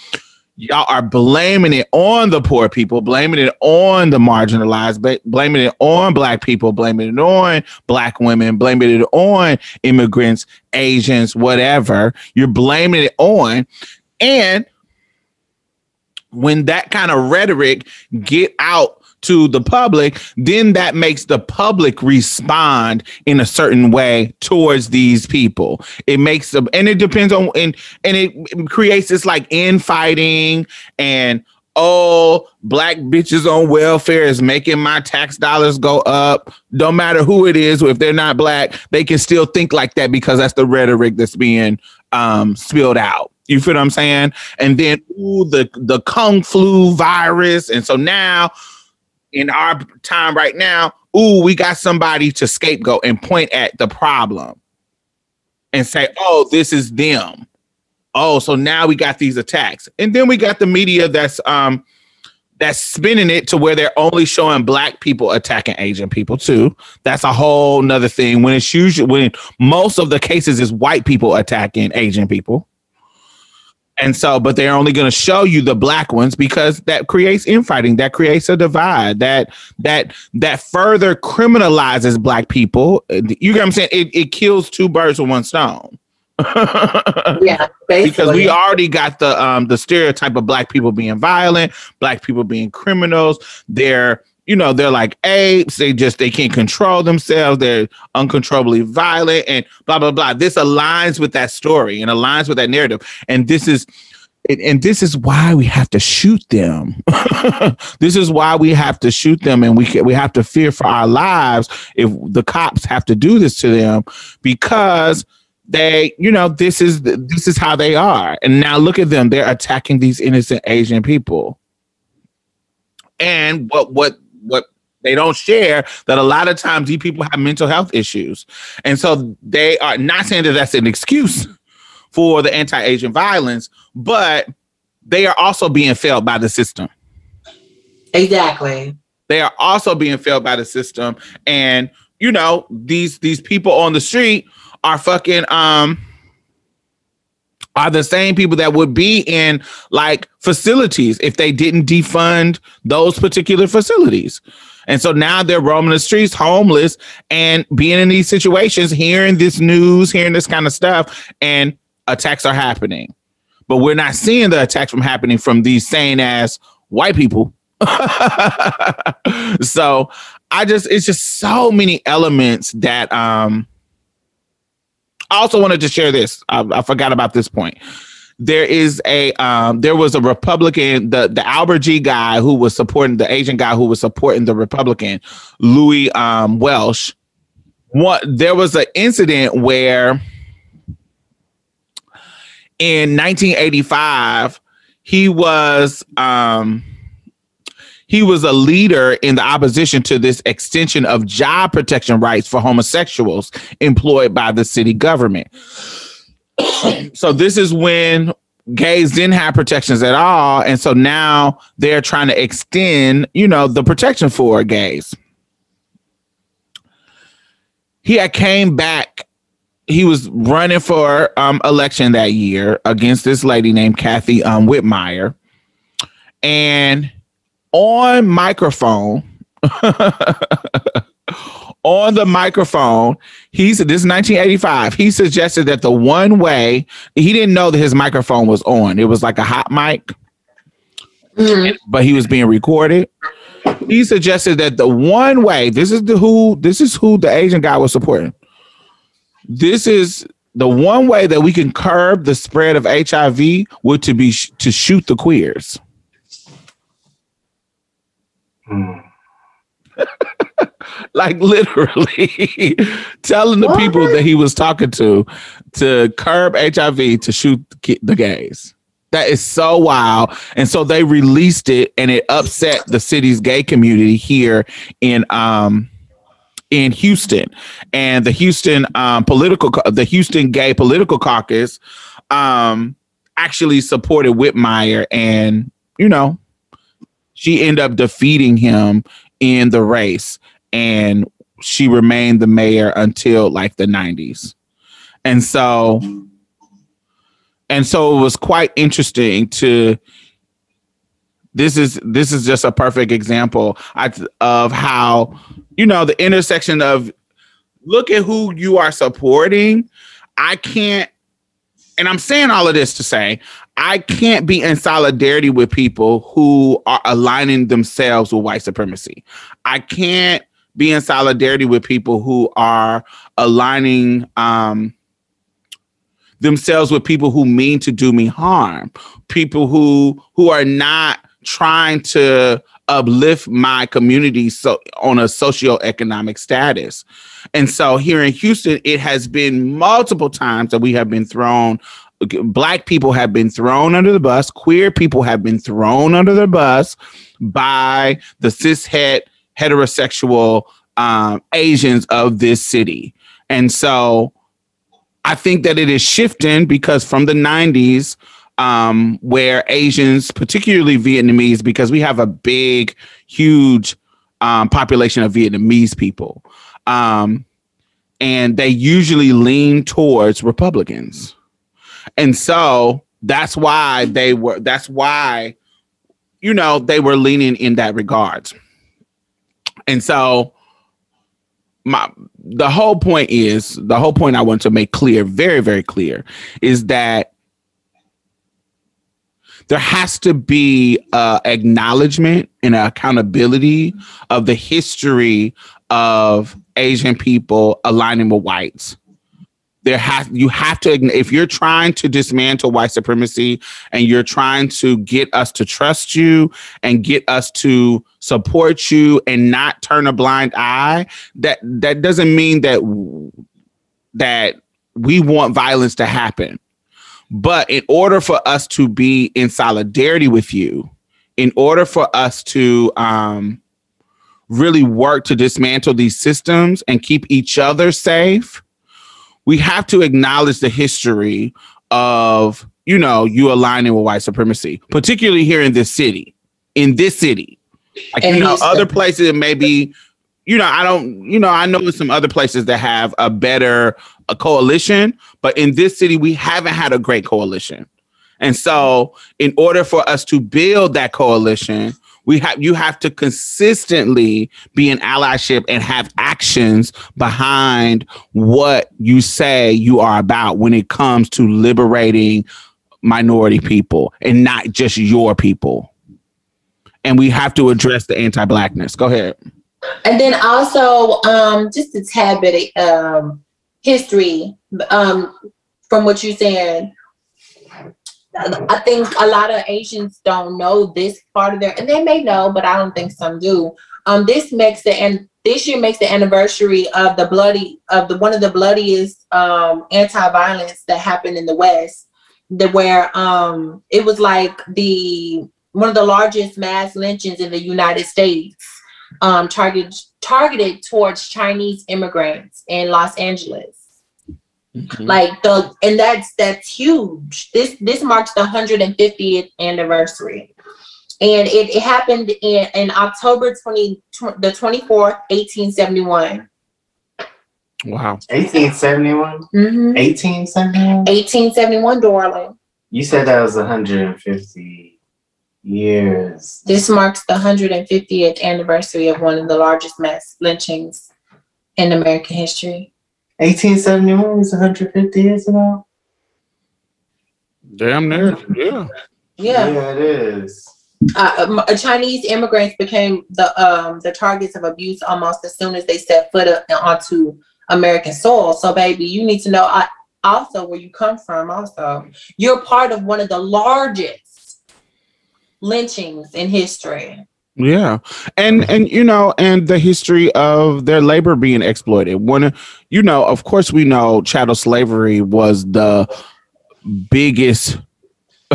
Y'all are blaming it on the poor people, blaming it on the marginalized, ba- blaming it on black people, blaming it on black women, blaming it on immigrants, Asians, whatever. You're blaming it on. And when that kind of rhetoric get out to the public, then that makes the public respond in a certain way towards these people. It makes them, and it depends on, and, and it creates this like infighting and, oh, black bitches on welfare is making my tax dollars go up. Don't matter who it is, if they're not black, they can still think like that because that's the rhetoric that's being um, spilled out. You feel what I'm saying? And then ooh, the, the Kung Flu virus. And so now, in our time right now, ooh, we got somebody to scapegoat and point at the problem and say, oh, this is them. Oh, so now we got these attacks. And then we got the media that's um that's spinning it to where they're only showing black people attacking Asian people too. That's a whole nother thing. When it's usually, when most of the cases is white people attacking Asian people. And so, but they're only going to show you the black ones because that creates infighting, that creates a divide, that that that further criminalizes black people. You get what I'm saying? It it kills two birds with one stone. Yeah, basically. Because we already got the um the stereotype of black people being violent, black people being criminals. They're you know they're like apes. They just they can't control themselves. They're uncontrollably violent and blah blah blah. This aligns with that story and aligns with that narrative. And this is, and this is why we have to shoot them. This is why we have to shoot them, and we can, we have to fear for our lives if the cops have to do this to them because they, you know, this is this is how they are. And now look at them. They're attacking these innocent Asian people. And what what what they don't share that a lot of times these people have mental health issues. And so they are not saying that that's an excuse for the anti-Asian violence, but they are also being failed by the system. Exactly. They are also being failed by the system. And, you know, these these people on the street are fucking um are the same people that would be in like facilities if they didn't defund those particular facilities. And so now they're roaming the streets, homeless, and being in these situations, hearing this news, hearing this kind of stuff, and attacks are happening. But we're not seeing the attacks from happening from these sane ass white people. So I just, it's just so many elements that, um, I also wanted to share this. I, I forgot about this point. There is a, um, there was a Republican, the, the Albert G guy who was supporting the Asian guy who was supporting the Republican, Louis um, Welsh. What, there was an incident where in nineteen eighty-five, he was, um, he was a leader in the opposition to this extension of job protection rights for homosexuals employed by the city government. So this is when gays didn't have protections at all. And so now they're trying to extend, you know, the protection for gays. He had came back. He was running for um, election that year against this lady named Kathy um, Whitmire. And on microphone, on the microphone, he said, this is nineteen eighty-five. He suggested that the one way, he didn't know that his microphone was on. It was like a hot mic, mm-hmm. but he was being recorded. He suggested that the one way, this is the who, this is who the Asian guy was supporting. This is the one way that we can curb the spread of H I V would to be sh- to shoot the queers. Mm. Like literally telling the what? people that he was talking to to curb H I V to shoot the gays. That is so wild. And so they released it and it upset the city's gay community here in um in Houston. And the Houston um political the Houston Gay Political Caucus um actually supported Whitmire, and you know, she ended up defeating him in the race, and she remained the mayor until like the nineties. And so, and so it was quite interesting to, this is, this is just a perfect example of how, you know, the intersection of look at who you are supporting. I can't, and I'm saying all of this to say, I can't be in solidarity with people who are aligning themselves with white supremacy. I can't be in solidarity with people who are aligning um, themselves with people who mean to do me harm, people who who are not trying to uplift my community so on a socioeconomic status. And so here in Houston, it has been multiple times that we have been thrown, Black people have been thrown under the bus, queer people have been thrown under the bus by the cishet heterosexual um, Asians of this city. And so I think that it is shifting because from the nineties, um, where Asians, particularly Vietnamese, because we have a big, huge um, population of Vietnamese people, um, and they usually lean towards Republicans. And so that's why they were, that's why, you know, they were leaning in that regards. And so my, the whole point is, the whole point I want to make clear, very, very clear, is that there has to be uh, acknowledgement and accountability of the history of Asian people aligning with whites. There has, you have to, if you're trying to dismantle white supremacy and you're trying to get us to trust you and get us to support you and not turn a blind eye, that that doesn't mean that that we want violence to happen. But in order for us to be in solidarity with you, in order for us to um, really work to dismantle these systems and keep each other safe, we have to acknowledge the history of, you know, you aligning with white supremacy, particularly here in this city, in this city. Like, you know, other places it may be you know, I don't, you know, I know some other places that have a better a coalition, but in this city, we haven't had a great coalition. And so in order for us to build that coalition, we have, you have to consistently be in allyship and have actions behind what you say you are about when it comes to liberating minority people and not just your people. And we have to address the anti-blackness. Go ahead. And then also um, just a tad bit of um, history um, from what you're saying. I think a lot of Asians don't know this part of their, and they may know, but I don't think some do. Um, this makes the and this year makes the anniversary of the bloody of the one of the bloodiest um, anti-violence that happened in the West, that where um, it was like the one of the largest mass lynchings in the United States, um, targeted targeted towards Chinese immigrants in Los Angeles. Mm-hmm. Like the and that's that's huge. This this marks the one hundred fiftieth anniversary, and it, it happened in, in October twentieth, the twenty-fourth, eighteen seventy-one. Wow, eighteen seventy-one. Mm-hmm. eighteen seventy-one. eighteen seventy-one, darling. You said that was one hundred fifty years. This marks the one hundred fiftieth anniversary of one of the largest mass lynchings in American history. eighteen seventy-one was one hundred fifty years ago. Damn near, yeah. Yeah, yeah it is. Uh, a, a Chinese immigrants became the um, the targets of abuse almost as soon as they set foot up onto American soil. So, baby, you need to know I, also where you come from. Also, you're part of one of the largest lynchings in history. Yeah. And, and, you know, and the history of their labor being exploited. One, you know, of course, we know chattel slavery was the biggest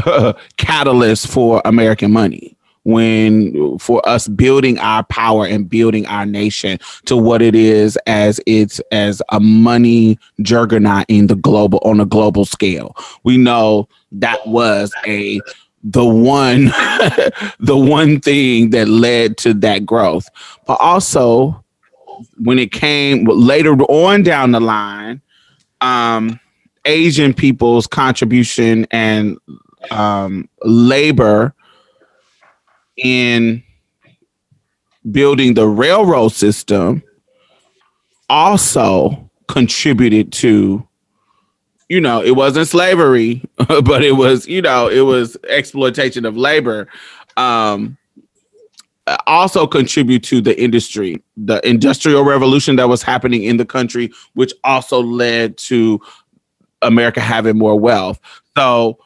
uh, catalyst for American money when for us building our power and building our nation to what it is as it's as a money juggernaut in the global on a global scale. We know that was a the one the one thing that led to that growth. But also when it came later on down the line, um, Asian people's contribution and um, labor in building the railroad system also contributed to, you know, it wasn't slavery, but it was, you know, it was exploitation of labor. Um, also contribute to the industry, the industrial revolution that was happening in the country, which also led to America having more wealth. So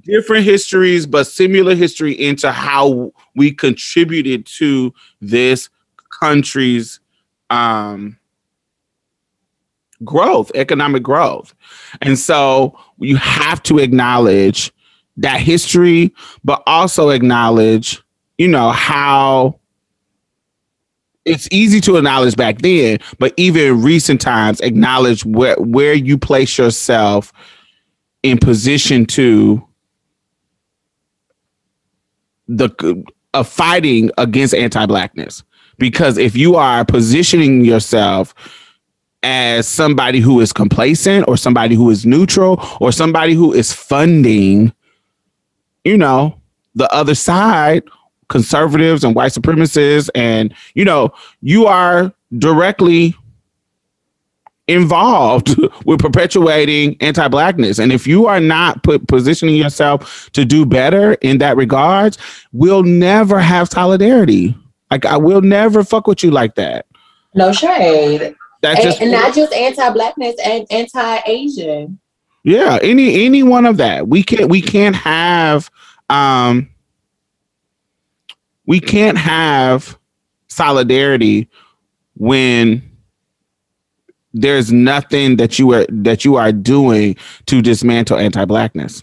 different histories, but similar history into how we contributed to this country's um growth, economic growth. And so you have to acknowledge that history, but also acknowledge, you know, how it's easy to acknowledge back then, but even in recent times, acknowledge where, where you place yourself in position to the uh, fighting against anti-blackness. Because if you are positioning yourself as somebody who is complacent or somebody who is neutral or somebody who is funding, you know, the other side, conservatives and white supremacists, and, you know, you are directly involved with perpetuating anti-blackness. And if you are not put positioning yourself to do better in that regard, we'll never have solidarity. Like, I will never fuck with you like that. No shade. That's just and, and not just anti-blackness and anti-Asian. Yeah, any any one of that. We can't we can't have um, we can't have solidarity when there's nothing that you are that you are doing to dismantle anti-blackness.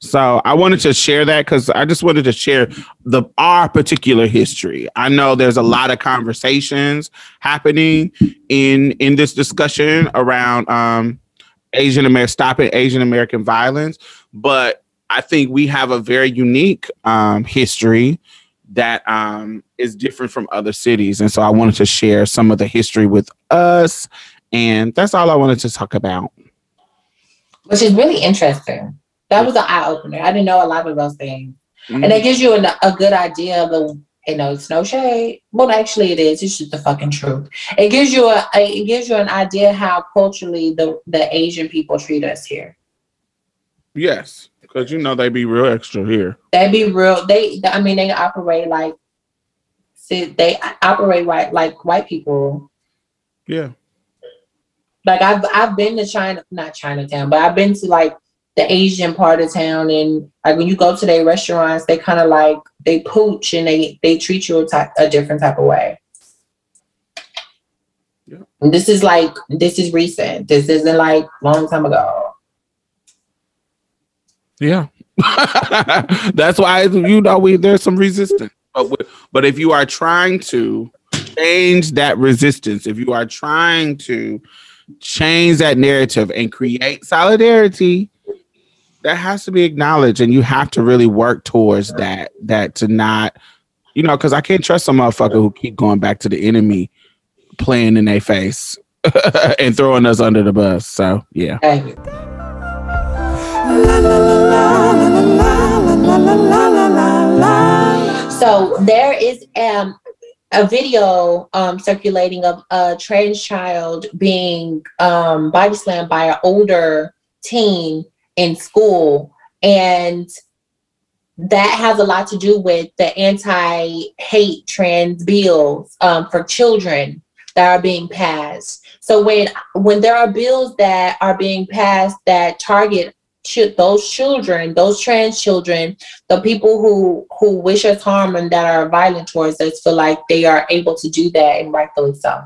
So I wanted to share that because I just wanted to share the our particular history. I know there's a lot of conversations happening in in this discussion around um, Asian American stopping Asian American violence, but I think we have a very unique um, history that um, is different from other cities. And so I wanted to share some of the history with us. And that's all I wanted to talk about. Which is really interesting. That was an eye-opener. I didn't know a lot of those things. Mm-hmm. And it gives you an, a good idea of the, you know, it's no shade. Well, actually it is. It's just the fucking truth. It gives you a, it gives you an idea how culturally the, the Asian people treat us here. Yes. Because, you know, they be real extra here. They be real. They, I mean, they operate like, they operate like, like white people. Yeah. Like, I've, I've been to China, not Chinatown, but I've been to, like, the Asian part of town. And, like, when you go to their restaurants, they kind of, like, they pooch and they, they treat you a, type, a different type of way. Yeah. And this is, like, this is recent. This isn't, like, long time ago. Yeah. That's why, you know, we there's some resistance. But, we, but if you are trying to change that resistance, if you are trying to change that narrative and create solidarity, that has to be acknowledged. And you have to really work towards that, that to not, you know, because I can't trust some motherfucker who keep going back to the enemy, playing in their face and throwing us under the bus. So, yeah. Hey. So there is um, a video um, circulating of a trans child being um, body slammed by an older teen in school. And that has a lot to do with the anti-hate trans bills um, for children that are being passed. So when when there are bills that are being passed that target those children, those trans children, the people who who wish us harm and that are violent towards us, feel like they are able to do that, and rightfully so.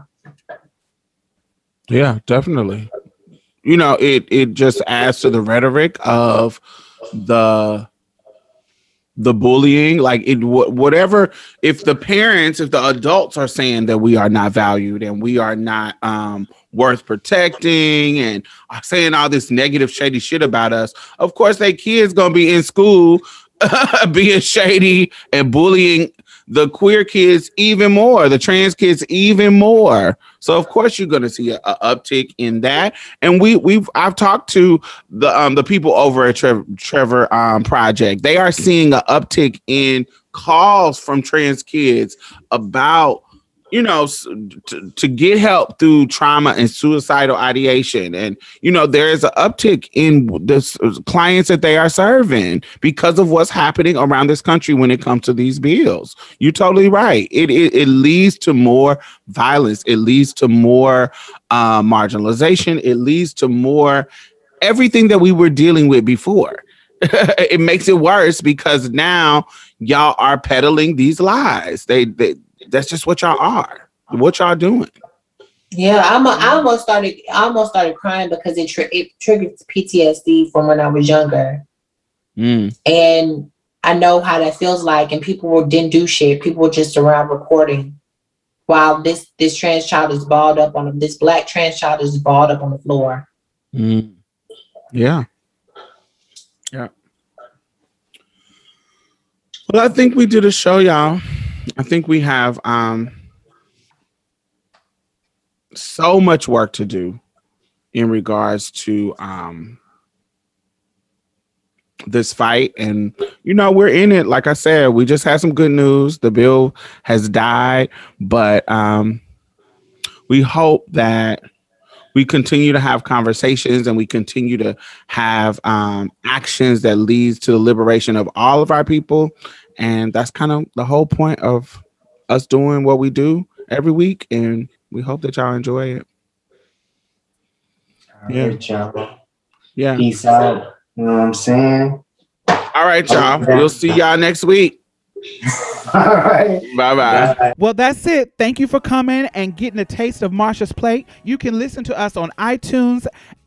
Yeah, definitely. You know, it it just adds to the rhetoric of the the bullying. Like it, whatever. If the parents, if the adults are saying that we are not valued and we are not um worth protecting and saying all this negative shady shit about us, of course they kids gonna be in school being shady and bullying the queer kids even more, the trans kids even more. So of course you're gonna see a, a uptick in that. And we we've I've talked to the um the people over at Trevor, Trevor um Project. They are seeing an uptick in calls from trans kids about, you know, to, to get help through trauma and suicidal ideation. And, you know, there is an uptick in the clients that they are serving because of what's happening around this country when it comes to these bills. You're totally right. It, it, it leads to more violence. It leads to more uh, marginalization. It leads to more everything that we were dealing with before. It makes it worse because now y'all are peddling these lies. They, they, That's just what y'all are. What y'all doing? Yeah, I'm a, I almost started. I almost started crying because it tri- it triggers P T S D from when I was younger, mm. and I know how that feels like. And people didn't do shit. People were just around recording while this this trans child is balled up on this black trans child is balled up on the floor. Mm. Yeah. Yeah. Well, I think we did a show, y'all. I think we have um, so much work to do in regards to um, this fight. And, you know, we're in it. Like I said, we just had some good news. The bill has died, but um, we hope that we continue to have conversations and we continue to have um, actions that leads to the liberation of all of our people. And that's kind of the whole point of us doing what we do every week. And we hope that y'all enjoy it. All yeah. Right, y'all. Yeah. Peace out. You know what I'm saying? All right, y'all. We'll see y'all next week. All right. Bye-bye. Bye. Well, that's it. Thank you for coming and getting a taste of Marsha's Plate. You can listen to us on iTunes